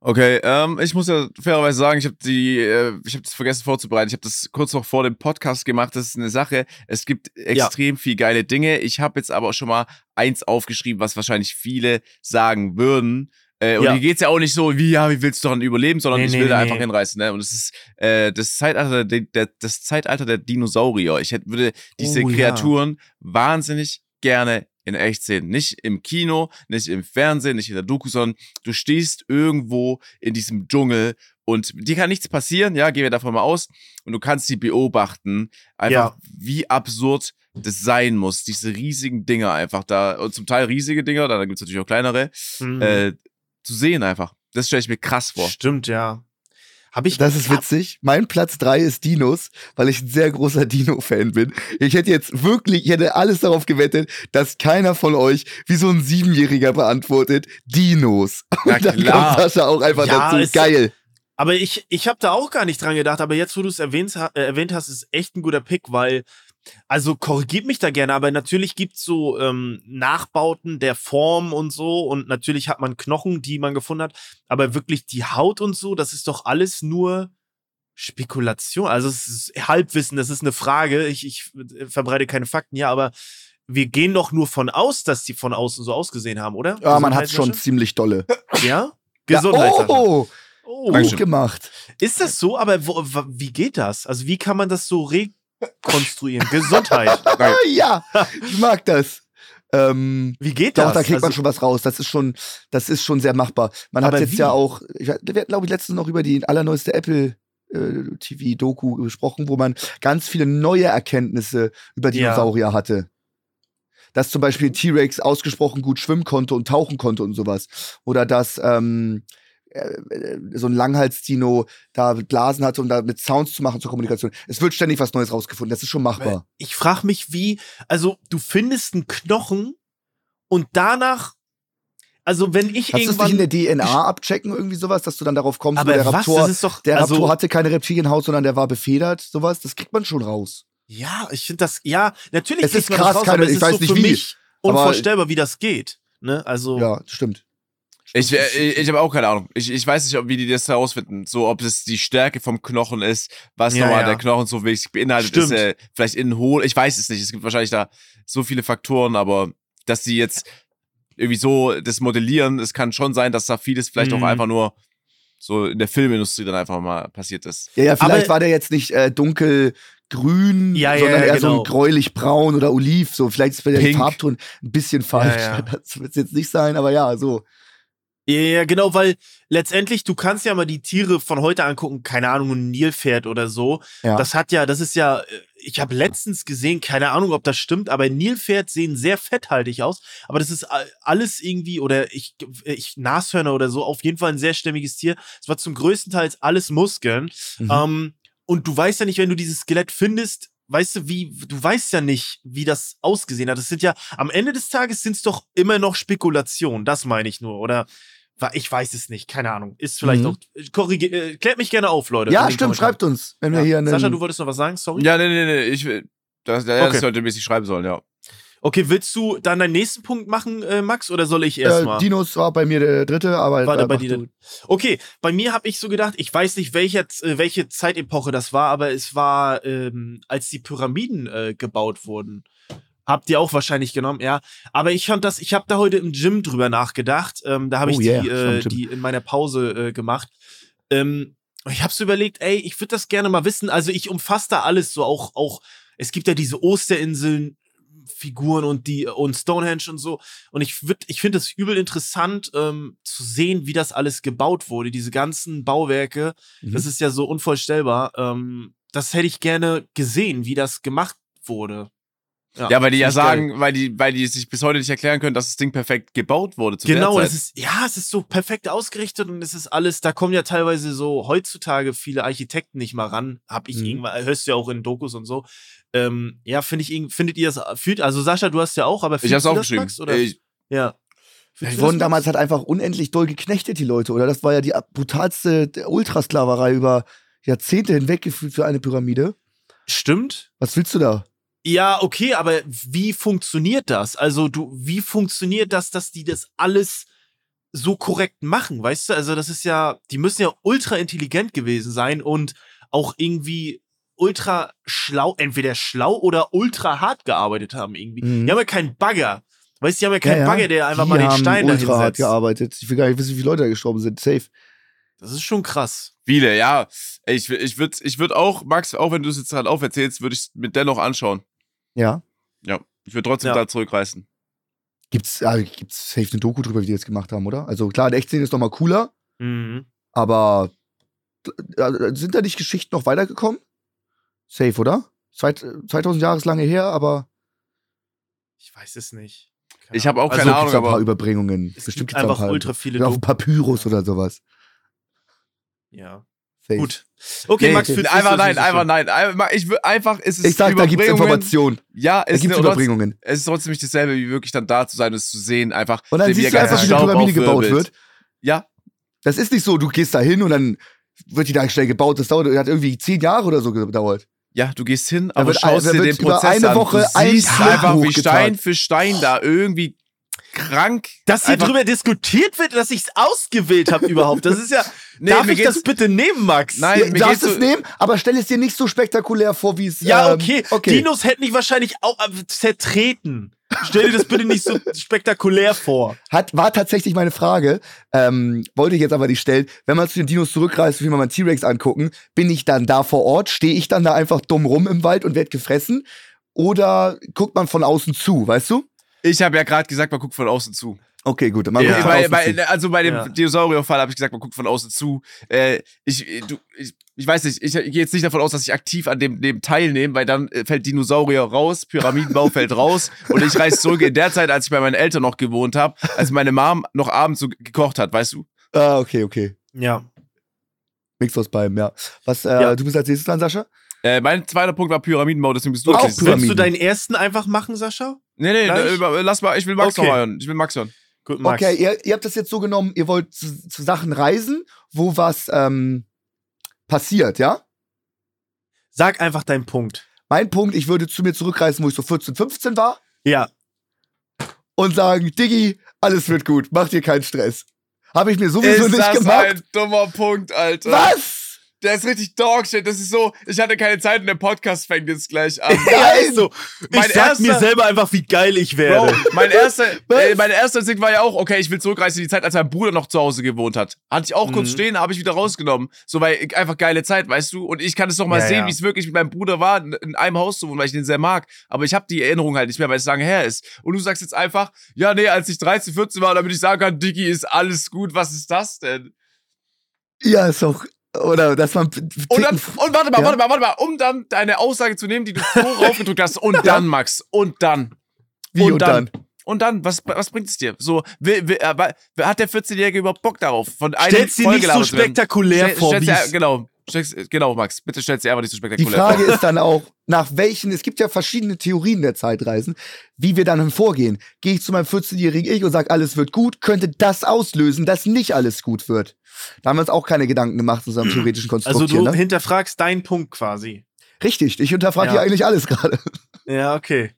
Okay, ähm, ich muss ja fairerweise sagen, ich habe die, äh, ich habe das vergessen vorzubereiten. Ich habe das kurz noch vor dem Podcast gemacht. Das ist eine Sache. Es gibt extrem ja. viel geile Dinge. Ich habe jetzt aber auch schon mal eins aufgeschrieben, was wahrscheinlich viele sagen würden. Äh, und ja. hier geht's ja auch nicht so, wie, ja, wie willst du daran überleben, sondern nee, ich will nee, da nee. einfach hinreißen, ne? Und es ist äh, das Zeitalter der, der, das Zeitalter der Dinosaurier. Ich hätte, würde diese oh, Kreaturen ja. wahnsinnig gerne in echt sehen. Nicht im Kino, nicht im Fernsehen, nicht in der Doku, sondern du stehst irgendwo in diesem Dschungel und dir kann nichts passieren, ja, gehen wir davon mal aus. Und du kannst sie beobachten, einfach ja. wie absurd das sein muss. Diese riesigen Dinger einfach da, und zum Teil riesige Dinger, da gibt's natürlich auch kleinere, mhm. äh, zu sehen einfach. Das stelle ich mir krass vor. Stimmt, ja. Hab ich das ist witzig. Mein Platz drei ist Dinos, weil ich ein sehr großer Dino-Fan bin. Ich hätte jetzt wirklich, ich hätte alles darauf gewettet, dass keiner von euch wie so ein Siebenjähriger beantwortet, Dinos. Na und dann klar. kommt Sascha auch einfach ja, dazu. Geil. Aber ich, ich habe da auch gar nicht dran gedacht. Aber jetzt, wo du es erwähnt, äh, erwähnt hast, ist echt ein guter Pick, weil also korrigiert mich da gerne, aber natürlich gibt es so ähm, Nachbauten der Form und so und natürlich hat man Knochen, die man gefunden hat, aber wirklich die Haut und so, das ist doch alles nur Spekulation, also es ist Halbwissen, das ist eine Frage, ich, ich verbreite keine Fakten hier, aber wir gehen doch nur von aus, dass die von außen so ausgesehen haben, oder? Ja, man hat schon ziemlich dolle. Ja? Gesundheitssache. Ja, oh! oh. Gut gemacht. Ist das so, aber wo, wie geht das? Also wie kann man das so regeln? Konstruieren. Gesundheit. Ja, ich mag das. Ähm, wie geht das? Doch, da kriegt also, man schon was raus. Das ist schon, das ist schon sehr machbar. Man hat jetzt wie? ja auch, ich, wir hatten, glaube ich, letztens noch über die allerneueste Apple äh, T V-Doku gesprochen, wo man ganz viele neue Erkenntnisse über Dinosaurier ja. hatte. Dass zum Beispiel T-Rex ausgesprochen gut schwimmen konnte und tauchen konnte und sowas. Oder dass ähm, so ein Langhals-Dino da Blasen hatte, um da mit Sounds zu machen zur Kommunikation. Es wird ständig was Neues rausgefunden. Das ist schon machbar. Ich frage mich, wie, also du findest einen Knochen und danach, also wenn ich Hast irgendwann... Kannst du es nicht in der D N A abchecken, irgendwie sowas, dass du dann darauf kommst, aber der was? Raptor, das ist doch, der also, Raptor hatte keine Reptilienhaut, sondern der war befedert, sowas, das kriegt man schon raus. Ja, ich finde das, ja, natürlich es kriegt ist man krass, das raus, keine, aber es ich ist weiß so nicht für wie, mich unvorstellbar, wie das geht. Ne? Also, ja, stimmt. Ich, ich, ich habe auch keine Ahnung. Ich, ich weiß nicht, ob, wie die das herausfinden. So, ob es die Stärke vom Knochen ist, was ja, nochmal ja. der Knochen so wirklich beinhaltet Stimmt. ist. Äh, vielleicht innen hohl. Ich weiß es nicht. Es gibt wahrscheinlich da so viele Faktoren, aber dass die jetzt irgendwie so das modellieren, es kann schon sein, dass da vieles vielleicht mhm. auch einfach nur so in der Filmindustrie dann einfach mal passiert ist. Ja, ja, vielleicht aber war der jetzt nicht äh, dunkel... grün, ja, sondern ja, eher genau. so ein gräulich-braun oder oliv. So, vielleicht ist bei der Farbton ein bisschen falsch. Ja, ja. Das wird es jetzt nicht sein, aber ja, so. Ja, ja, genau, weil letztendlich, du kannst ja mal die Tiere von heute angucken, keine Ahnung, ein Nilpferd oder so. Ja. Das hat ja, das ist ja, ich habe letztens gesehen, keine Ahnung, ob das stimmt, aber Nilpferd sehen sehr fetthaltig aus, aber das ist alles irgendwie, oder ich, ich Nashörner oder so, auf jeden Fall ein sehr stämmiges Tier. Es war zum größten Teil alles Muskeln. Mhm. Ähm, Und du weißt ja nicht, wenn du dieses Skelett findest, weißt du, wie, du weißt ja nicht, wie das ausgesehen hat. Das sind ja, am Ende des Tages sind es doch immer noch Spekulationen. Das meine ich nur, oder? Ich weiß es nicht, keine Ahnung. Ist vielleicht mhm. noch, korrigiert, äh, klärt mich gerne auf, Leute. Ja, stimmt, schreibt uns, wenn ja. wir hier. Sascha, du wolltest noch was sagen, sorry? Ja, nee, nee, nee, ich, das, ja, okay. das sollte ein bisschen schreiben sollen, ja. Okay, willst du dann deinen nächsten Punkt machen, äh, Max, oder soll ich erstmal? Äh, Dinos war bei mir der dritte, aber... War der bei dir der... Okay, bei mir habe ich so gedacht, ich weiß nicht, welche, welche Zeitepoche das war, aber es war, ähm, als die Pyramiden äh, gebaut wurden. Habt ihr auch wahrscheinlich genommen, ja. Aber ich fand das, ich habe da heute im Gym drüber nachgedacht. Ähm, da habe oh ich yeah, die, äh, die in meiner Pause äh, gemacht. Ähm, ich habe so überlegt, ey, ich würde das gerne mal wissen. Also ich umfasse da alles so, auch, auch es gibt ja diese Osterinseln, Figuren und die und Stonehenge und so. Und ich, ich finde es übel interessant, ähm, zu sehen, wie das alles gebaut wurde. Diese ganzen Bauwerke, mhm. das ist ja so unvorstellbar. Ähm, das hätte ich gerne gesehen, wie das gemacht wurde. Ja, ja, weil die ja sagen, geil. weil die weil die sich bis heute nicht erklären können, dass das Ding perfekt gebaut wurde zu genau, der Zeit. Das ist, ja, es ist so perfekt ausgerichtet und es ist alles, da kommen ja teilweise so heutzutage viele Architekten nicht mal ran, hab ich mhm. irgendwann, hörst du ja auch in Dokus und so. Ähm, ja, finde ich, findet ihr das, fühlt, also Sascha, du hast ja auch, aber fühlt ich hab's auch das, geschrieben. Max, oder? Ich, ja. Die wurden damals halt einfach unendlich doll geknechtet, die Leute, oder? Das war ja die brutalste Ultrasklaverei über Jahrzehnte hinweg gefühlt für eine Pyramide. Stimmt. Was willst du da? Ja, okay, aber wie funktioniert das? Also, du, wie funktioniert das, dass die das alles so korrekt machen, weißt du? Also, das ist ja, die müssen ja ultra intelligent gewesen sein und auch irgendwie ultra schlau, entweder schlau oder ultra hart gearbeitet haben irgendwie. Mhm. Die haben ja keinen Bagger. Weißt du, die haben ja keinen ja, ja. Bagger, der einfach die mal den Stein dahin setzt. Die haben ultra hart gearbeitet. Ich will gar nicht wissen, wie viele Leute da gestorben sind. Safe. Das ist schon krass. Viele, ja. Ich, ich würde ich würd auch, Max, auch wenn du es jetzt gerade auferzählst, würde ich es mir dennoch anschauen. Ja. Ja, ich würde trotzdem ja. da zurückreißen. Gibt's, also gibt's safe eine Doku drüber, wie die jetzt gemacht haben, oder? Also klar, in echt sehen ist nochmal cooler, mhm. aber also, sind da nicht Geschichten noch weitergekommen? Safe, oder? zweitausend Jahre ist lange her, aber ich weiß es nicht. Keine ich habe auch also, keine Ahnung, aber ein paar Überbringungen. Es bestimmt gibt gibt's einfach ein paar, ultra viele Doku. Auch ein paar Pyros oder sowas. Ja. Safe. Gut. Okay, nee, Max, okay. Einfach nein, so einfach nein. Ich will einfach, es ist ich sag, da gibt's Informationen. Ja, es gibt Überbringungen. Es ist trotzdem nicht dasselbe, wie wirklich dann da zu sein und es zu sehen, einfach. Und dann siehst du einfach, wie die Pyramide gebaut wird. Ja. Das ist nicht so, du gehst da hin und dann wird die da schnell gebaut. Das dauert, das hat irgendwie zehn Jahre oder so gedauert. Ja, du gehst hin, aber schaust dir den Prozess an. Eine Woche, du siehst einfach, wie Stein für Stein da irgendwie krank. Dass hier drüber diskutiert wird, dass ich es ausgewählt habe überhaupt. Das ist ja. Nee, darf ich das bitte nehmen, Max? Nein, ja, mir darfst es so nehmen, aber stell es dir nicht so spektakulär vor, wie es. Ja, okay. Ähm, okay. Dinos hätten mich wahrscheinlich auch äh, zertreten. Stell dir das bitte nicht so spektakulär vor. Hat, war tatsächlich meine Frage. Ähm, wollte ich jetzt aber nicht stellen. Wenn man zu den Dinos zurückreist, will man mal T-Rex angucken, bin ich dann da vor Ort? Stehe ich dann da einfach dumm rum im Wald und werde gefressen? Oder guckt man von außen zu, weißt du? Ich habe ja gerade gesagt, man guckt von außen zu. Okay, gut. Man ja. bei, bei, also bei dem ja. Dinosaurier-Fall habe ich gesagt, man guckt von außen zu. Äh, ich, du, ich, ich weiß nicht, ich, ich gehe jetzt nicht davon aus, dass ich aktiv an dem, dem teilnehme, weil dann fällt Dinosaurier raus, Pyramidenbau fällt raus und ich reise zurück in der Zeit, als ich bei meinen Eltern noch gewohnt habe, als meine Mom noch abends so gekocht hat, weißt du? Ah, okay, okay. Ja. Nix aus beidem, ja. Was, äh, ja. Du bist als nächstes dran, Sascha? Äh, mein zweiter Punkt war Pyramidenbau, deswegen bist du auch Pyramiden. Willst du deinen ersten einfach machen, Sascha? Nee, nee, ne, lass mal, ich will Max okay. noch mal hören. Ich will Max hören. Gut, Max. Okay, ihr, ihr habt das jetzt so genommen, ihr wollt zu, zu Sachen reisen, wo was ähm, passiert, ja? Sag einfach deinen Punkt. Mein Punkt, ich würde zu mir zurückreisen, wo ich so vierzehn, fünfzehn war. Ja. Und sagen, Diggi, alles wird gut, mach dir keinen Stress. Habe ich mir sowieso ist nicht gemacht. Ist das ein dummer Punkt, Alter. Was? Der ist richtig Dogshit. Das ist so, ich hatte keine Zeit und der Podcast fängt jetzt gleich an. Ja, ist so. Mein ich sag erster, mir selber einfach, wie geil ich werde. Bro, mein erster äh, mein erster Ding war ja auch, okay, ich will zurückreisen in die Zeit, als mein Bruder noch zu Hause gewohnt hat. Hatte ich auch mhm. kurz stehen, habe ich wieder rausgenommen. So, weil einfach geile Zeit, weißt du? Und ich kann es noch mal ja, sehen, ja. wie es wirklich mit meinem Bruder war, in einem Haus zu wohnen, weil ich den sehr mag. Aber ich habe die Erinnerung halt nicht mehr, weil es lange her ist. Und du sagst jetzt einfach, ja, nee, als ich dreizehn, vierzehn war, damit ich sagen kann, Diggi, ist alles gut. Was ist das denn? Ja, ist auch... Oder dass man. Und, dann, und warte mal, ja. warte mal, warte mal, um dann deine Aussage zu nehmen, die du vorher aufgedrückt hast. Und dann, Max, und dann. Wie und, und dann? dann? Und dann, was, was bringt es dir? So, will, will, äh, hat der vierzehnjährige überhaupt Bock darauf? Von einem Stell's dir nicht so spektakulär Stell, vor, wie dir, genau, genau, Max, bitte stellst dir einfach nicht so spektakulär vor. Die Frage vor. ist dann auch, nach welchen, es gibt ja verschiedene Theorien der Zeitreisen, wie wir dann vorgehen. Gehe ich zu meinem vierzehnjährigen Ich und sage, alles wird gut, könnte das auslösen, dass nicht alles gut wird. Da haben wir uns auch keine Gedanken gemacht in unserem theoretischen Konstrukt. Also du ne? hinterfragst deinen Punkt quasi. Richtig, ich hinterfrage ja. hier eigentlich alles gerade. Ja, okay.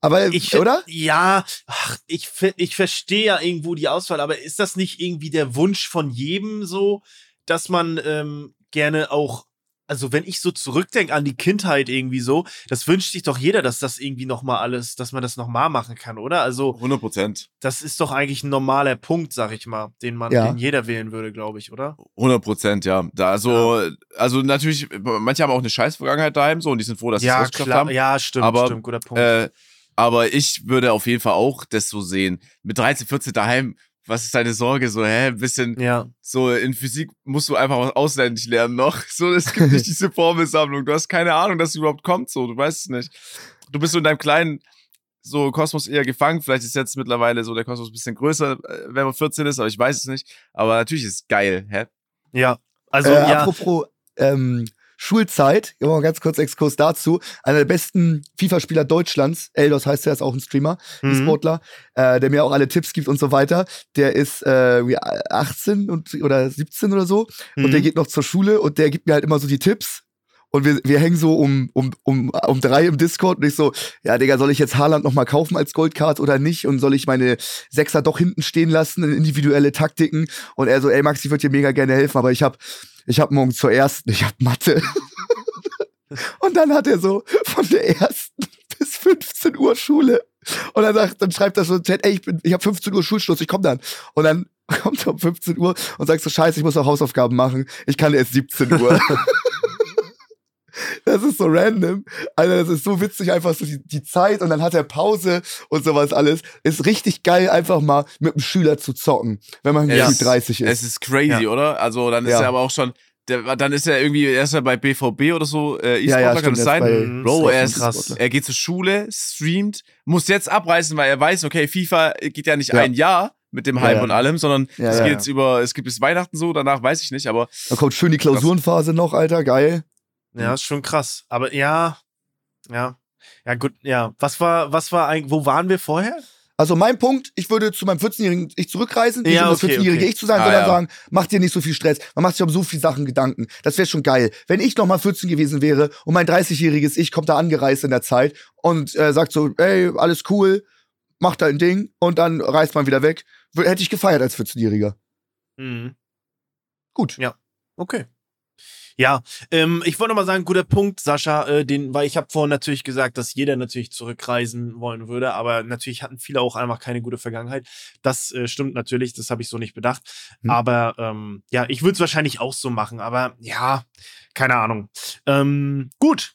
Aber, ich, oder? Ja, ach, ich, ich verstehe ja irgendwo die Auswahl, aber ist das nicht irgendwie der Wunsch von jedem so, dass man ähm, gerne auch, also wenn ich so zurückdenke an die Kindheit irgendwie so, das wünscht sich doch jeder, dass das irgendwie nochmal alles, dass man das nochmal machen kann, oder? Also hundert Prozent. Das ist doch eigentlich ein normaler Punkt, sag ich mal, den man, ja. den jeder wählen würde, glaube ich, oder? hundert Prozent, ja. Da, also, ja. also natürlich, manche haben auch eine Scheiß-Vergangenheit daheim so und die sind froh, dass sie ja, es ausgeschafft haben. Ja, stimmt, aber, stimmt, guter Punkt. Äh, Aber ich würde auf jeden Fall auch das so sehen. Mit dreizehn, vierzehn daheim, was ist deine Sorge? So, hä, ein bisschen, ja. so in Physik musst du einfach ausländisch lernen noch. So, es gibt nicht diese Formelsammlung. Du hast keine Ahnung, dass sie überhaupt kommt, so, du weißt es nicht. du bist so in deinem kleinen so Kosmos eher gefangen. Vielleicht ist jetzt mittlerweile so der Kosmos ein bisschen größer, wenn man vierzehn ist, aber ich weiß es nicht. Aber natürlich ist es geil, hä? Ja, also äh, ja. Apropos ähm, Schulzeit, ich mache mal ganz kurz Exkurs dazu. Einer der besten FIFA-Spieler Deutschlands, Eldos heißt er, ist auch ein Streamer, mhm. ein Sportler, äh, der mir auch alle Tipps gibt und so weiter. Der ist äh, achtzehn und, oder siebzehn oder so mhm. und der geht noch zur Schule und der gibt mir halt immer so die Tipps. Und wir, wir hängen so um, um, um, um drei im Discord und ich so, ja Digga, soll ich jetzt Haaland nochmal kaufen als Goldcard oder nicht? Und soll ich meine Sechser doch hinten stehen lassen in individuelle Taktiken? Und er so, ey Max, ich würde dir mega gerne helfen, aber ich hab, ich hab morgen zur ersten, ich hab Mathe. Und dann hat er so von der ersten bis fünfzehn Uhr Schule. Und dann sagt, dann schreibt er so im Chat, ey, ich bin, ich hab fünfzehn Uhr Schulschluss, ich komm dann. Und dann kommt er um fünfzehn Uhr und sagt so, scheiße, ich muss noch Hausaufgaben machen, ich kann erst siebzehn Uhr. Das ist so random. Alter, das ist so witzig, einfach so die, die Zeit und dann hat er Pause und sowas alles. Ist richtig geil, einfach mal mit einem Schüler zu zocken, wenn man yes. dreißig ist. Es ist crazy, ja. oder? Also dann ist ja. er aber auch schon, der, dann ist er irgendwie, er ist ja bei B V B oder so, äh, E-Sportler, ja, ja, kann das sein? Bro, er, ist, er geht zur Schule, streamt, muss jetzt abreißen, weil er weiß, okay, FIFA geht ja nicht ja. ein Jahr. Mit dem Hype ja, ja. und allem, sondern ja, es geht ja, jetzt ja. über, es gibt bis Weihnachten so, danach weiß ich nicht, aber. Da kommt schön die Klausurenphase noch, Alter, geil. Ja, ist schon krass. Aber ja, ja, ja gut, ja. Was war, was war eigentlich, wo waren wir vorher? Also mein Punkt, ich würde zu meinem vierzehnjährigen ich zurückreisen, nicht ja, um das okay, vierzehnjährige okay. ich zu sein, ah, sondern ja. sagen, mach dir nicht so viel Stress, man macht sich um so viele Sachen Gedanken. Das wäre schon geil. Wenn ich nochmal vierzehn gewesen wäre und mein dreißigjähriges Ich kommt da angereist in der Zeit und äh, sagt so, ey, alles cool, mach dein Ding und dann reist man wieder weg. Hätte ich gefeiert als vierzehnjähriger. Mhm. Gut. Ja, okay. Ja, ähm, ich wollte nochmal sagen, guter Punkt, Sascha, äh, den, weil ich habe vorhin natürlich gesagt, dass jeder natürlich zurückreisen wollen würde, aber natürlich hatten viele auch einfach keine gute Vergangenheit. Das äh, stimmt natürlich, das habe ich so nicht bedacht. Hm. Aber ähm, ja, ich würde es wahrscheinlich auch so machen, aber ja, keine Ahnung. Ähm, gut,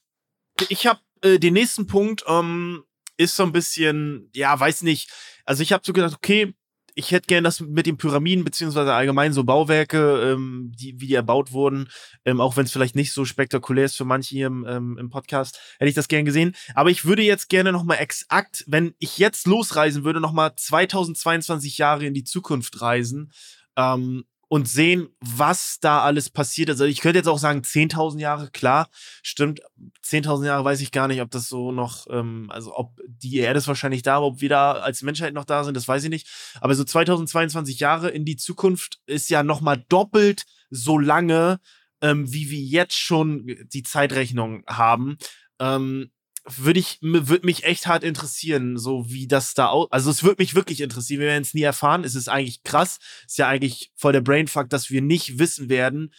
ich habe äh, den nächsten Punkt, ähm, ist so ein bisschen, ja, weiß nicht, also ich habe so gedacht, okay, ich hätte gerne das mit den Pyramiden, beziehungsweise allgemein so Bauwerke, ähm, die, wie die erbaut wurden, ähm, auch wenn es vielleicht nicht so spektakulär ist für manche hier im, ähm, im Podcast, hätte ich das gerne gesehen. Aber ich würde jetzt gerne nochmal exakt, wenn ich jetzt losreisen würde, nochmal zweitausendzweiundzwanzig Jahre in die Zukunft reisen ähm, und sehen, was da alles passiert ist. Also ich könnte jetzt auch sagen zehntausend Jahre, klar, stimmt, zehntausend Jahre weiß ich gar nicht, ob das so noch, ähm, also ob die Erde ist wahrscheinlich da, aber ob wir da als Menschheit noch da sind, das weiß ich nicht. Aber so zweitausendzweiundzwanzig Jahre in die Zukunft ist ja nochmal doppelt so lange, ähm, wie wir jetzt schon die Zeitrechnung haben. Ähm, würde ich, würde mich echt hart interessieren, so wie das da aus, also es würde mich wirklich interessieren, wir werden es nie erfahren, es ist eigentlich krass, es ist ja eigentlich voll der Brainfuck, dass wir nicht wissen werden,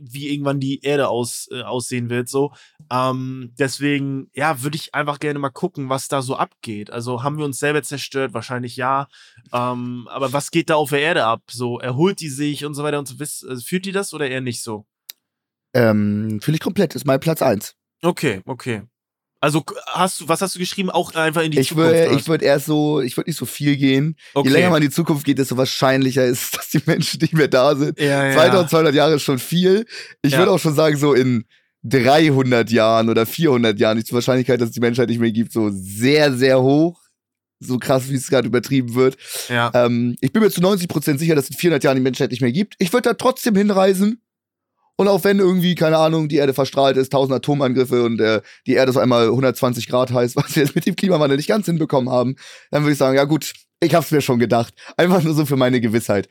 wie irgendwann die Erde aus, äh, aussehen wird, so, ähm, deswegen, ja, würde ich einfach gerne mal gucken, was da so abgeht, also haben wir uns selber zerstört, wahrscheinlich ja, ähm, aber was geht da auf der Erde ab, so, erholt die sich und so weiter und so, also, fühlt die das oder eher nicht so? Ähm, fühle ich komplett, ist mein Platz eins. Okay, okay. Also hast du, was hast du geschrieben? Auch einfach in die ich Zukunft? Würd, ich würde erst so, ich würde nicht so viel gehen. Okay. Je länger man in die Zukunft geht, desto wahrscheinlicher ist, dass die Menschen nicht mehr da sind. Ja, zweitausendzweihundert ja. Jahre ist schon viel. Ich ja. würde auch schon sagen, so in dreihundert Jahren oder vierhundert Jahren ist die Wahrscheinlichkeit, dass es die Menschheit nicht mehr gibt, so sehr, sehr hoch. So krass, wie es gerade übertrieben wird. Ja. Ähm, ich bin mir zu neunzig Prozent sicher, dass es in vierhundert Jahren die Menschheit nicht mehr gibt. Ich würde da trotzdem hinreisen. Und auch wenn irgendwie, keine Ahnung, die Erde verstrahlt ist, tausend Atomangriffe und äh, die Erde ist einmal hundertzwanzig Grad heiß, was wir jetzt mit dem Klimawandel nicht ganz hinbekommen haben, dann würde ich sagen, ja gut, ich hab's mir schon gedacht. Einfach nur so für meine Gewissheit.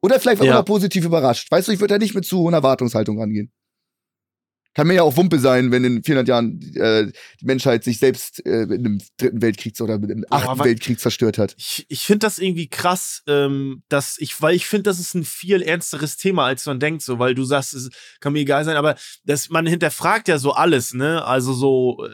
Oder vielleicht auch ja. mal positiv überrascht. Weißt du, ich würde da nicht mit zu hoher Erwartungshaltung rangehen. Kann mir ja auch Wumpe sein, wenn in vierhundert Jahren äh, die Menschheit sich selbst äh, in einem dritten Weltkrieg oder mit einem achten oh, Weltkrieg zerstört hat. Ich, ich finde das irgendwie krass, ähm, dass ich, weil ich finde, das ist ein viel ernsteres Thema, als man denkt, so, weil du sagst, es kann mir egal sein, aber das, man hinterfragt ja so alles, ne? Also so äh,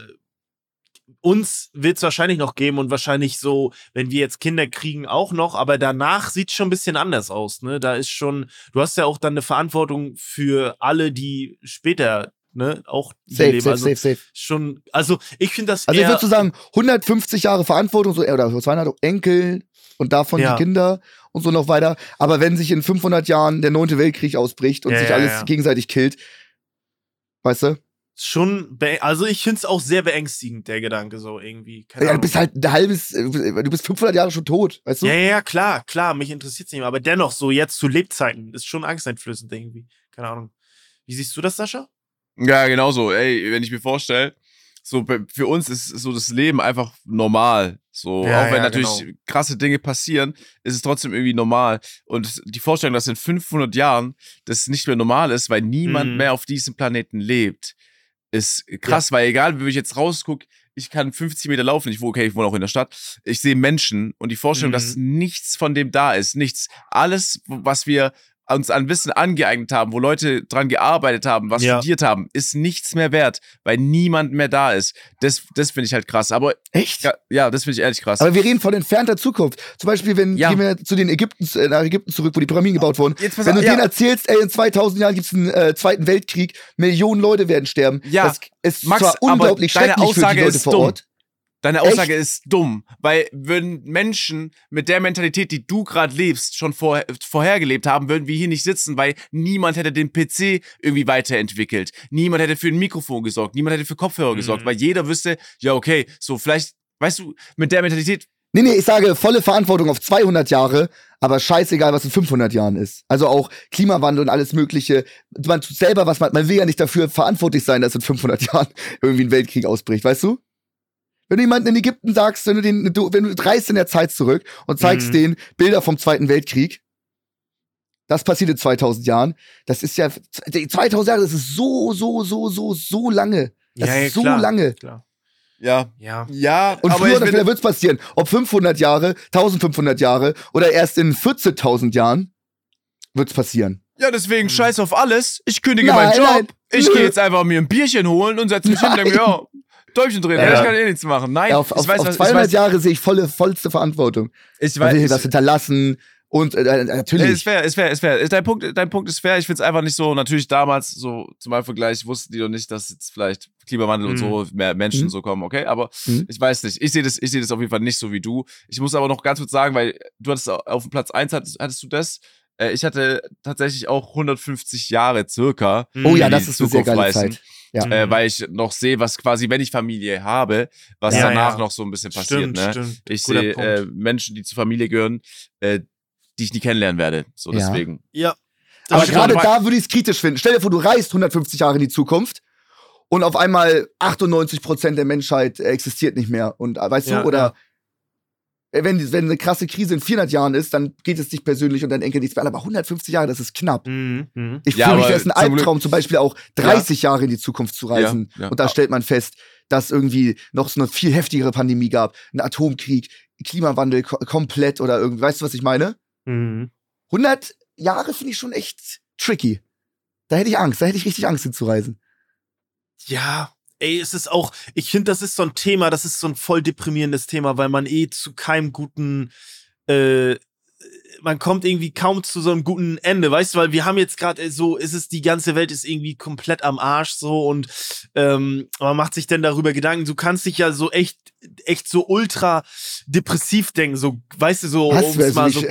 uns wird es wahrscheinlich noch geben und wahrscheinlich so, wenn wir jetzt Kinder kriegen, auch noch, aber danach sieht es schon ein bisschen anders aus, ne? Da ist schon, du hast ja auch dann eine Verantwortung für alle, die später ne, auch safe, leben. Safe, also safe, safe. Schon, also ich finde das. Also ich würde so sagen, hundertfünfzig Jahre Verantwortung, so, oder zweihundert Enkel und davon ja. die Kinder und so noch weiter. Aber wenn sich in fünfhundert Jahren der neunte Weltkrieg ausbricht und ja, sich ja, alles ja. gegenseitig killt, weißt du? schon, also ich finde es auch sehr beängstigend, der Gedanke so irgendwie. Keine Ahnung. Ja, du bist halt ein halbes, du bist fünfhundert Jahre schon tot, weißt du? Ja, ja, klar, klar, mich interessiert es nicht mehr, aber dennoch so jetzt zu Lebzeiten ist schon angsteinflößend irgendwie, keine Ahnung. Wie siehst du das, Sascha? Ja, genauso, ey, wenn ich mir vorstelle, so für uns ist so das Leben einfach normal, so ja, auch wenn ja, natürlich genau. krasse Dinge passieren, ist es trotzdem irgendwie normal und die Vorstellung, dass in fünfhundert Jahren das nicht mehr normal ist, weil niemand mhm. mehr auf diesem Planeten lebt, ist krass, ja. weil egal, wenn ich jetzt rausgucke, ich kann fünfzig Meter laufen, ich wohne, okay, ich wohne auch in der Stadt, ich sehe Menschen und die Vorstellung, mhm. dass nichts von dem da ist, nichts, alles, was wir uns an Wissen angeeignet haben, wo Leute dran gearbeitet haben, was ja. studiert haben, ist nichts mehr wert, weil niemand mehr da ist. Das, das finde ich halt krass. Aber echt? Ja, das finde ich ehrlich krass. Aber wir reden von entfernter Zukunft. Zum Beispiel, wenn ja. gehen wir zu den Ägypten, nach Ägypten zurück, wo die Pyramiden gebaut wurden. Jetzt, wenn du ja. denen erzählst, ey, in zweitausend Jahren gibt es einen äh, Zweiten Weltkrieg, Millionen Leute werden sterben. Ja, das ist Max, zwar unglaublich schrecklich deine Aussage für die Leute ist vor dumm. Ort. Deine Aussage Echt? Ist dumm, weil würden Menschen mit der Mentalität, die du gerade lebst, schon vor, vorher gelebt haben, würden wir hier nicht sitzen, weil niemand hätte den P C irgendwie weiterentwickelt. Niemand hätte für ein Mikrofon gesorgt, niemand hätte für Kopfhörer mhm. gesorgt, weil jeder wüsste, ja okay, so vielleicht, weißt du, mit der Mentalität... Nee, nee, ich sage volle Verantwortung auf zweihundert Jahre, aber scheißegal, was in fünfhundert Jahren ist. Also auch Klimawandel und alles Mögliche. Man tut selber was, man, man will ja nicht dafür verantwortlich sein, dass in fünfhundert Jahren irgendwie ein Weltkrieg ausbricht, weißt du? Wenn du jemanden in Ägypten sagst, wenn du, den, du, wenn du reist in der Zeit zurück und zeigst mhm. denen Bilder vom Zweiten Weltkrieg, das passiert in zweitausend Jahren, das ist ja, zweitausend Jahre, das ist so, so, so, so, so lange. Das ja, ja, ist so klar, lange. Klar. Ja. ja. ja. Und früher oder später wird es passieren. Ob fünfhundert Jahre, eintausendfünfhundert Jahre oder erst in vierzehntausend Jahren wird es passieren. Ja, deswegen mhm. scheiß auf alles. Ich kündige nein, meinen Job. Nein. Ich gehe jetzt einfach mir ein Bierchen holen und setze mich hin und denke, ja. Däumchen drehen, ja. ich kann eh nichts machen. Nein, ja, auf, ich weiß, auf was, zweihundert ich weiß, Jahre sehe ich volle, vollste Verantwortung. Ich weiß. Man will hier was hinterlassen und äh, natürlich. Ist fair, ist fair, ist fair. Dein Punkt, dein Punkt ist fair. Ich finde es einfach nicht so. Natürlich damals, so zum Vergleich, wussten die doch nicht, dass jetzt vielleicht Klimawandel mhm. und so mehr Menschen mhm. so kommen, okay? Aber mhm. ich weiß nicht. Ich sehe das, ich sehe das auf jeden Fall nicht so wie du. Ich muss aber noch ganz kurz sagen, weil du hattest auf dem Platz eins, hattest, hattest du das? Ich hatte tatsächlich auch hundertfünfzig Jahre circa. Oh ja, das ist eine sehr geile Zeit. Ja. Äh, weil ich noch sehe, was quasi, wenn ich Familie habe, was ja, danach ja. noch so ein bisschen passiert. Stimmt, ne? stimmt. Ich sehe äh, Menschen, die zur Familie gehören, äh, die ich nie kennenlernen werde. So ja. deswegen. Ja. Aber gerade da würde ich es kritisch finden. Stell dir vor, du reist hundertfünfzig Jahre in die Zukunft und auf einmal achtundneunzig Prozent der Menschheit existiert nicht mehr. Und weißt ja, du, oder... Ja. Wenn, wenn eine krasse Krise in vierhundert Jahren ist, dann geht es dich persönlich und dein Enkel nichts mehr an. Aber hundertfünfzig Jahre, das ist knapp. Mhm, mh. Ich ja, fühle mich, das ist ein Albtraum, zum Beispiel auch dreißig Jahre in die Zukunft zu reisen. Ja, ja. Und da stellt man fest, dass irgendwie noch so eine viel heftigere Pandemie gab. Ein Atomkrieg, Klimawandel ko- komplett oder irgendwie. Weißt du, was ich meine? Mhm. hundert Jahre finde ich schon echt tricky. Da hätte ich Angst, da hätte ich richtig Angst hinzureisen. Ja. Ey, es ist auch, ich finde, das ist so ein Thema, das ist so ein voll deprimierendes Thema, weil man eh zu keinem guten, äh, man kommt irgendwie kaum zu so einem guten Ende, weißt du, weil wir haben jetzt gerade so, ist es, die ganze Welt ist irgendwie komplett am Arsch so und ähm, man macht sich dann darüber Gedanken, du kannst dich ja so echt, echt so ultra depressiv denken, so, weißt du, so, um es mal so,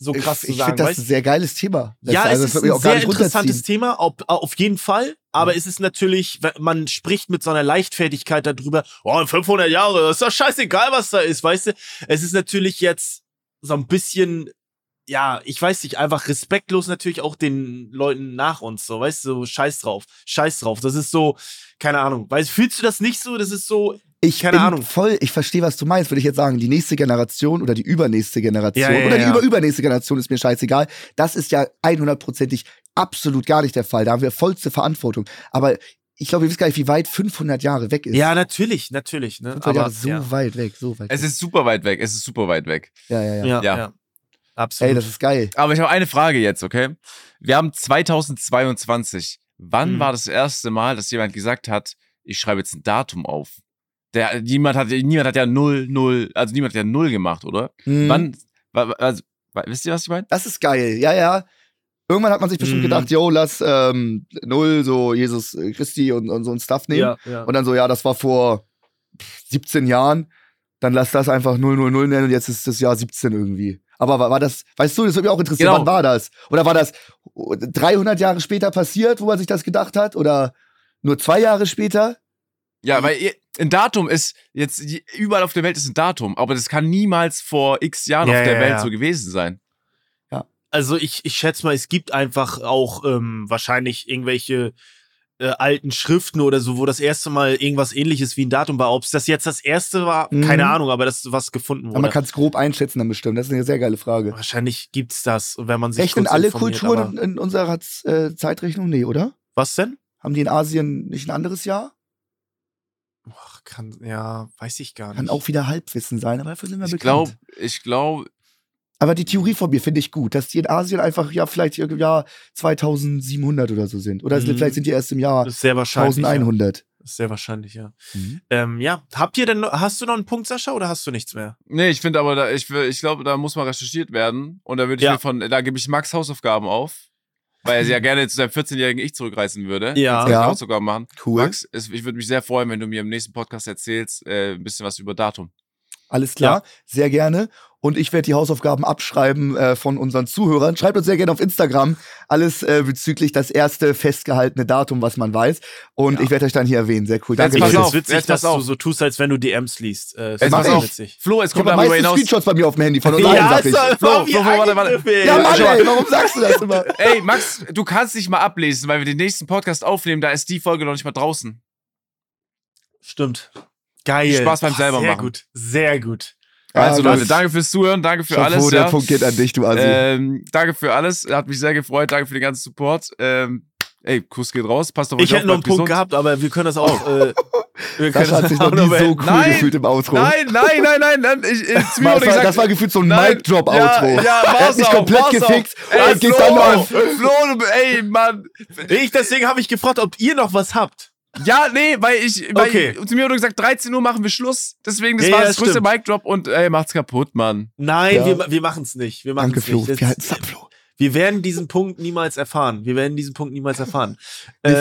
so krass ich, ich zu sagen. Ich finde das ein sehr geiles Thema. Das ja, also, es ist ein sehr interessantes Thema, ob, auf jeden Fall. Aber es ist natürlich, man spricht mit so einer Leichtfertigkeit darüber, oh, fünfhundert Jahre, ist doch scheißegal, was da ist, weißt du? Es ist natürlich jetzt so ein bisschen, ja, ich weiß nicht, einfach respektlos natürlich auch den Leuten nach uns, so, weißt du, so scheiß drauf, scheiß drauf. Das ist so, keine Ahnung, weißt du, fühlst du das nicht so? Das ist so, ich keine bin Ahnung. voll, ich verstehe, was du meinst, würde ich jetzt sagen, die nächste Generation oder die übernächste Generation ja, ja, oder ja. die überübernächste Generation ist mir scheißegal, das ist ja hundertprozentig absolut gar nicht der Fall. Da haben wir vollste Verantwortung. Aber ich glaube, ihr wisst gar nicht, wie weit fünfhundert Jahre weg ist. Ja, natürlich, natürlich. Ne? Aber Jahre so ja. weit weg, so weit. Es weg. ist super weit weg, es ist super weit weg. Ja, ja, ja. ja, ja. ja. Absolut. Ey, das ist geil. Aber ich habe eine Frage jetzt, okay? Wir haben zweitausendzweiundzwanzig. Wann mhm. war das erste Mal, dass jemand gesagt hat, ich schreibe jetzt ein Datum auf? Der, niemand, hat, niemand hat ja null, null, also niemand hat ja null gemacht, oder? Mhm. Wann, also, wisst ihr, was ich meine? Das ist geil, ja, ja. Irgendwann hat man sich bestimmt mhm. gedacht, yo, lass ähm, null, so Jesus Christi und, und so ein Stuff nehmen. Ja, ja. Und dann so, ja, das war vor siebzehn Jahren, dann lass das einfach null null null nennen und jetzt ist das Jahr siebzehn irgendwie. Aber war, war das, weißt du, das würde mich auch interessieren, genau. wann war das? Oder war das dreihundert Jahre später passiert, wo man sich das gedacht hat? Oder Nur zwei Jahre später. Ja, weil ein Datum ist, jetzt überall auf der Welt ist ein Datum, aber das kann niemals vor x Jahren ja, auf der ja, Welt ja. so gewesen sein. Ja. Also ich, ich schätze mal, es gibt einfach auch ähm, wahrscheinlich irgendwelche äh, alten Schriften oder so, wo das erste Mal irgendwas ähnliches wie ein Datum war. Ob es das jetzt das erste war, mhm. keine Ahnung, aber das was gefunden wurde. Aber man kann es grob einschätzen dann bestimmt, das ist eine sehr geile Frage. Wahrscheinlich gibt's das, wenn man sich echt in alle Kulturen in unserer äh, Zeitrechnung? Nee, oder? Was denn? Haben die in Asien nicht ein anderes Jahr? Ach, kann, ja, weiß ich gar nicht. Kann auch wieder Halbwissen sein, aber dafür sind wir ich bekannt. Glaub, ich glaube. Aber die Theorie von mir finde ich gut, dass die in Asien einfach ja vielleicht im Jahr zweitausendsiebenhundert oder so sind. Oder mhm. vielleicht sind die erst im Jahr das ist sehr wahrscheinlich, eintausendeinhundert. Ja. Das ist sehr wahrscheinlich, ja. Mhm. Ähm, ja, habt ihr denn, hast du noch einen Punkt, Sascha, oder hast du nichts mehr? Nee, ich finde aber, da, ich, ich glaube, da muss mal recherchiert werden. Und da würde ich ja. mir von, da gebe ich Max Hausaufgaben auf. Weil er sie ja gerne zu seinem vierzehnjährigen Ich zurückreißen würde. Ja. ja. Auch sogar machen. Cool. Max, ich würde mich sehr freuen, wenn du mir im nächsten Podcast erzählst, äh, ein bisschen was über Datum. Alles klar, ja. sehr gerne. Und ich werde die Hausaufgaben abschreiben äh, von unseren Zuhörern. Schreibt uns sehr gerne auf Instagram alles äh, bezüglich das erste festgehaltene Datum, was man weiß. Und ja. ich werde euch dann hier erwähnen. Sehr cool. Danke. Es ist witzig, dass du so tust, als wenn du D Ms liest. Äh, das ist so witzig. Flo, es kommt aber hinaus. Ich habe Screenshots bei mir auf dem Handy von uns allen, sag ich. Flo, Flo, warte, warte. Ja, Mann, ey, warum sagst du das immer? Ey, Max, du kannst dich mal ablesen, weil wir den nächsten Podcast aufnehmen. Da ist die Folge noch nicht mal draußen. Stimmt. Geil. Spaß beim selber machen. Sehr gut, sehr gut. Also Leute, danke fürs Zuhören, danke für alles. Der Punkt geht an dich, du Asi. Ähm, danke für alles, hat mich sehr gefreut, danke für den ganzen Support. Ähm, ey, Kuss geht raus, passt auf euch auf. Ich hätte noch einen Punkt gehabt, aber wir können das auch... Äh, wir das können hat das sich noch nie so cool nein, gefühlt im Outro. Nein, nein, nein, nein. Ich, ich, das, war, gesagt, das war gefühlt so ein Mic-Drop-Outro. Ja, ja, er hat mich komplett gefickt. Ey, Flo, dann Flo, ey, Mann. Ich, deswegen habe ich gefragt, ob ihr noch was habt. Ja, nee, weil ich, weil okay. ich, zu mir wurde gesagt, dreizehn Uhr machen wir Schluss. Deswegen, das ja, war ja, das größte Mic-Drop und ey, macht's kaputt, Mann. Nein, ja. wir, wir machen's nicht. Wir machen's Danke, nicht. Flo. Wir, halten's ab, Flo. Wir werden diesen Punkt niemals erfahren. Wir werden diesen Punkt niemals erfahren. äh,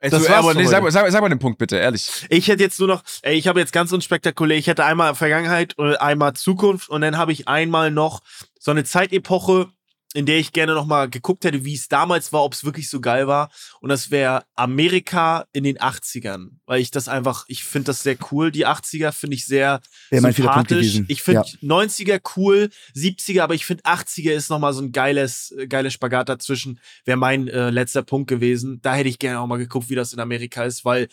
ey, das du, war's aber, nee, sag, sag, sag mal den Punkt bitte, ehrlich. Ich hätte jetzt nur noch, ey, ich habe jetzt ganz unspektakulär, ich hätte einmal Vergangenheit, einmal Zukunft und dann habe ich einmal noch so eine Zeitepoche, in der ich gerne nochmal geguckt hätte, wie es damals war, ob es wirklich so geil war. Und das wäre Amerika in den achtzigern. Weil ich das einfach, ich finde das sehr cool. Die achtziger finde ich sehr ja, sympathisch. Ich finde ja. neunziger cool, siebziger, aber ich finde achtziger ist nochmal so ein geiles, geiles Spagat dazwischen. Wäre mein äh, letzter Punkt gewesen. Da hätte ich gerne auch mal geguckt, wie das in Amerika ist, weil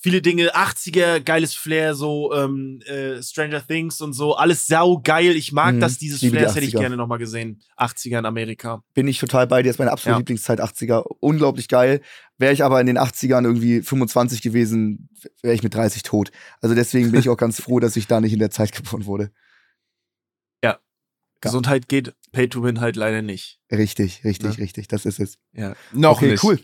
viele Dinge, achtziger, geiles Flair, so ähm, äh, Stranger Things und so, alles saugeil. Ich mag mhm. das, dieses Flair, das hätte ich gerne nochmal gesehen. achtziger in Amerika. Bin ich total bei dir, das ist meine absolute ja. Lieblingszeit, achtziger. Unglaublich geil. Wäre ich aber in den achtzigern irgendwie fünfundzwanzig gewesen, wäre ich mit dreißig tot. Also deswegen bin ich auch ganz froh, dass ich da nicht in der Zeit geboren wurde. Ja. Gesundheit geht, Pay to Win halt leider nicht. Richtig, richtig, ja. richtig, das ist es. Ja. Noch okay, nicht. Cool.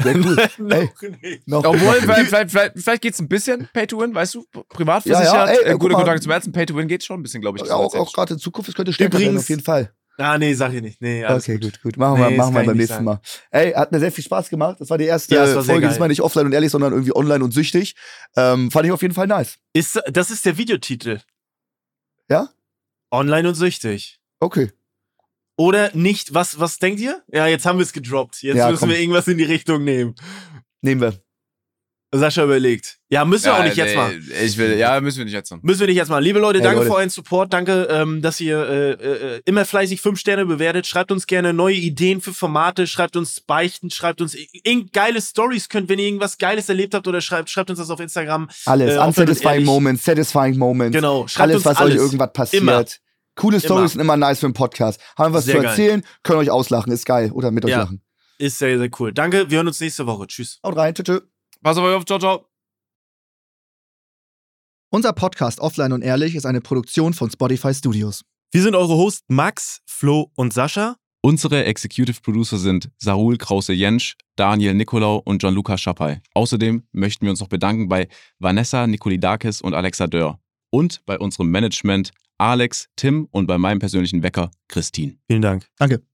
Sehr cool. Ey, noch Obwohl, vielleicht, vielleicht, vielleicht, vielleicht geht es ein bisschen Pay to Win, weißt du, privat für ja, sich ja, hat, ey, äh, guter Kontakt zum Herzen, Pay to Win geht schon ein bisschen, glaube ich. Ja, auch auch gerade in Zukunft, es könnte stärker werden, auf jeden Fall. Ah, nee, sag ich nicht. Nee, alles okay, gut, gut. Machen nee, wir, machen wir beim nächsten sagen. Mal. Ey, hat mir sehr viel Spaß gemacht. Das war die erste ja, war Folge, diesmal nicht offline und ehrlich, sondern irgendwie online und süchtig. Ähm, fand ich auf jeden Fall nice. Ist, das ist der Videotitel. Ja? Online und süchtig. Okay. Oder nicht, was, was denkt ihr? Ja, jetzt haben wir es gedroppt. Jetzt ja, müssen komm. wir irgendwas in die Richtung nehmen. Nehmen wir. Sascha überlegt. Ja, müssen wir ja, auch nicht nee, jetzt mal. Ich will, ja, müssen wir nicht jetzt mal. Müssen wir nicht jetzt mal. Liebe Leute, hey, danke Leute. für euren Support. Danke, ähm, dass ihr äh, äh, immer fleißig fünf Sterne bewertet. Schreibt uns gerne neue Ideen für Formate. Schreibt uns Beichten. Schreibt uns geile Stories. Könnt, wenn ihr irgendwas Geiles erlebt habt oder schreibt, schreibt uns das auf Instagram. Alles. Äh, Unsatisfying Moments, Satisfying Moments. Genau. Schreibt alles, uns was alles. euch irgendwas passiert. Immer. Coole Stories sind immer nice für einen Podcast. Haben wir was sehr zu erzählen, geil. Können euch auslachen, ist geil. Oder mit euch ja. lachen. Ist sehr, sehr cool. Danke, wir hören uns nächste Woche. Tschüss. Haut rein, tschüss, tschüss. Pass auf euch auf, ciao, ciao. Unser Podcast Offline und Ehrlich ist eine Produktion von Spotify Studios. Wir sind eure Hosts Max, Flo und Sascha. Unsere Executive Producer sind Sarul Krause-Jensch, Daniel Nicolau und Gianluca Schappai. Außerdem möchten wir uns noch bedanken bei Vanessa Nikolidakis und Alexa Dörr. Und bei unserem Management Alex, Tim und bei meinem persönlichen Wecker Christine. Vielen Dank. Danke.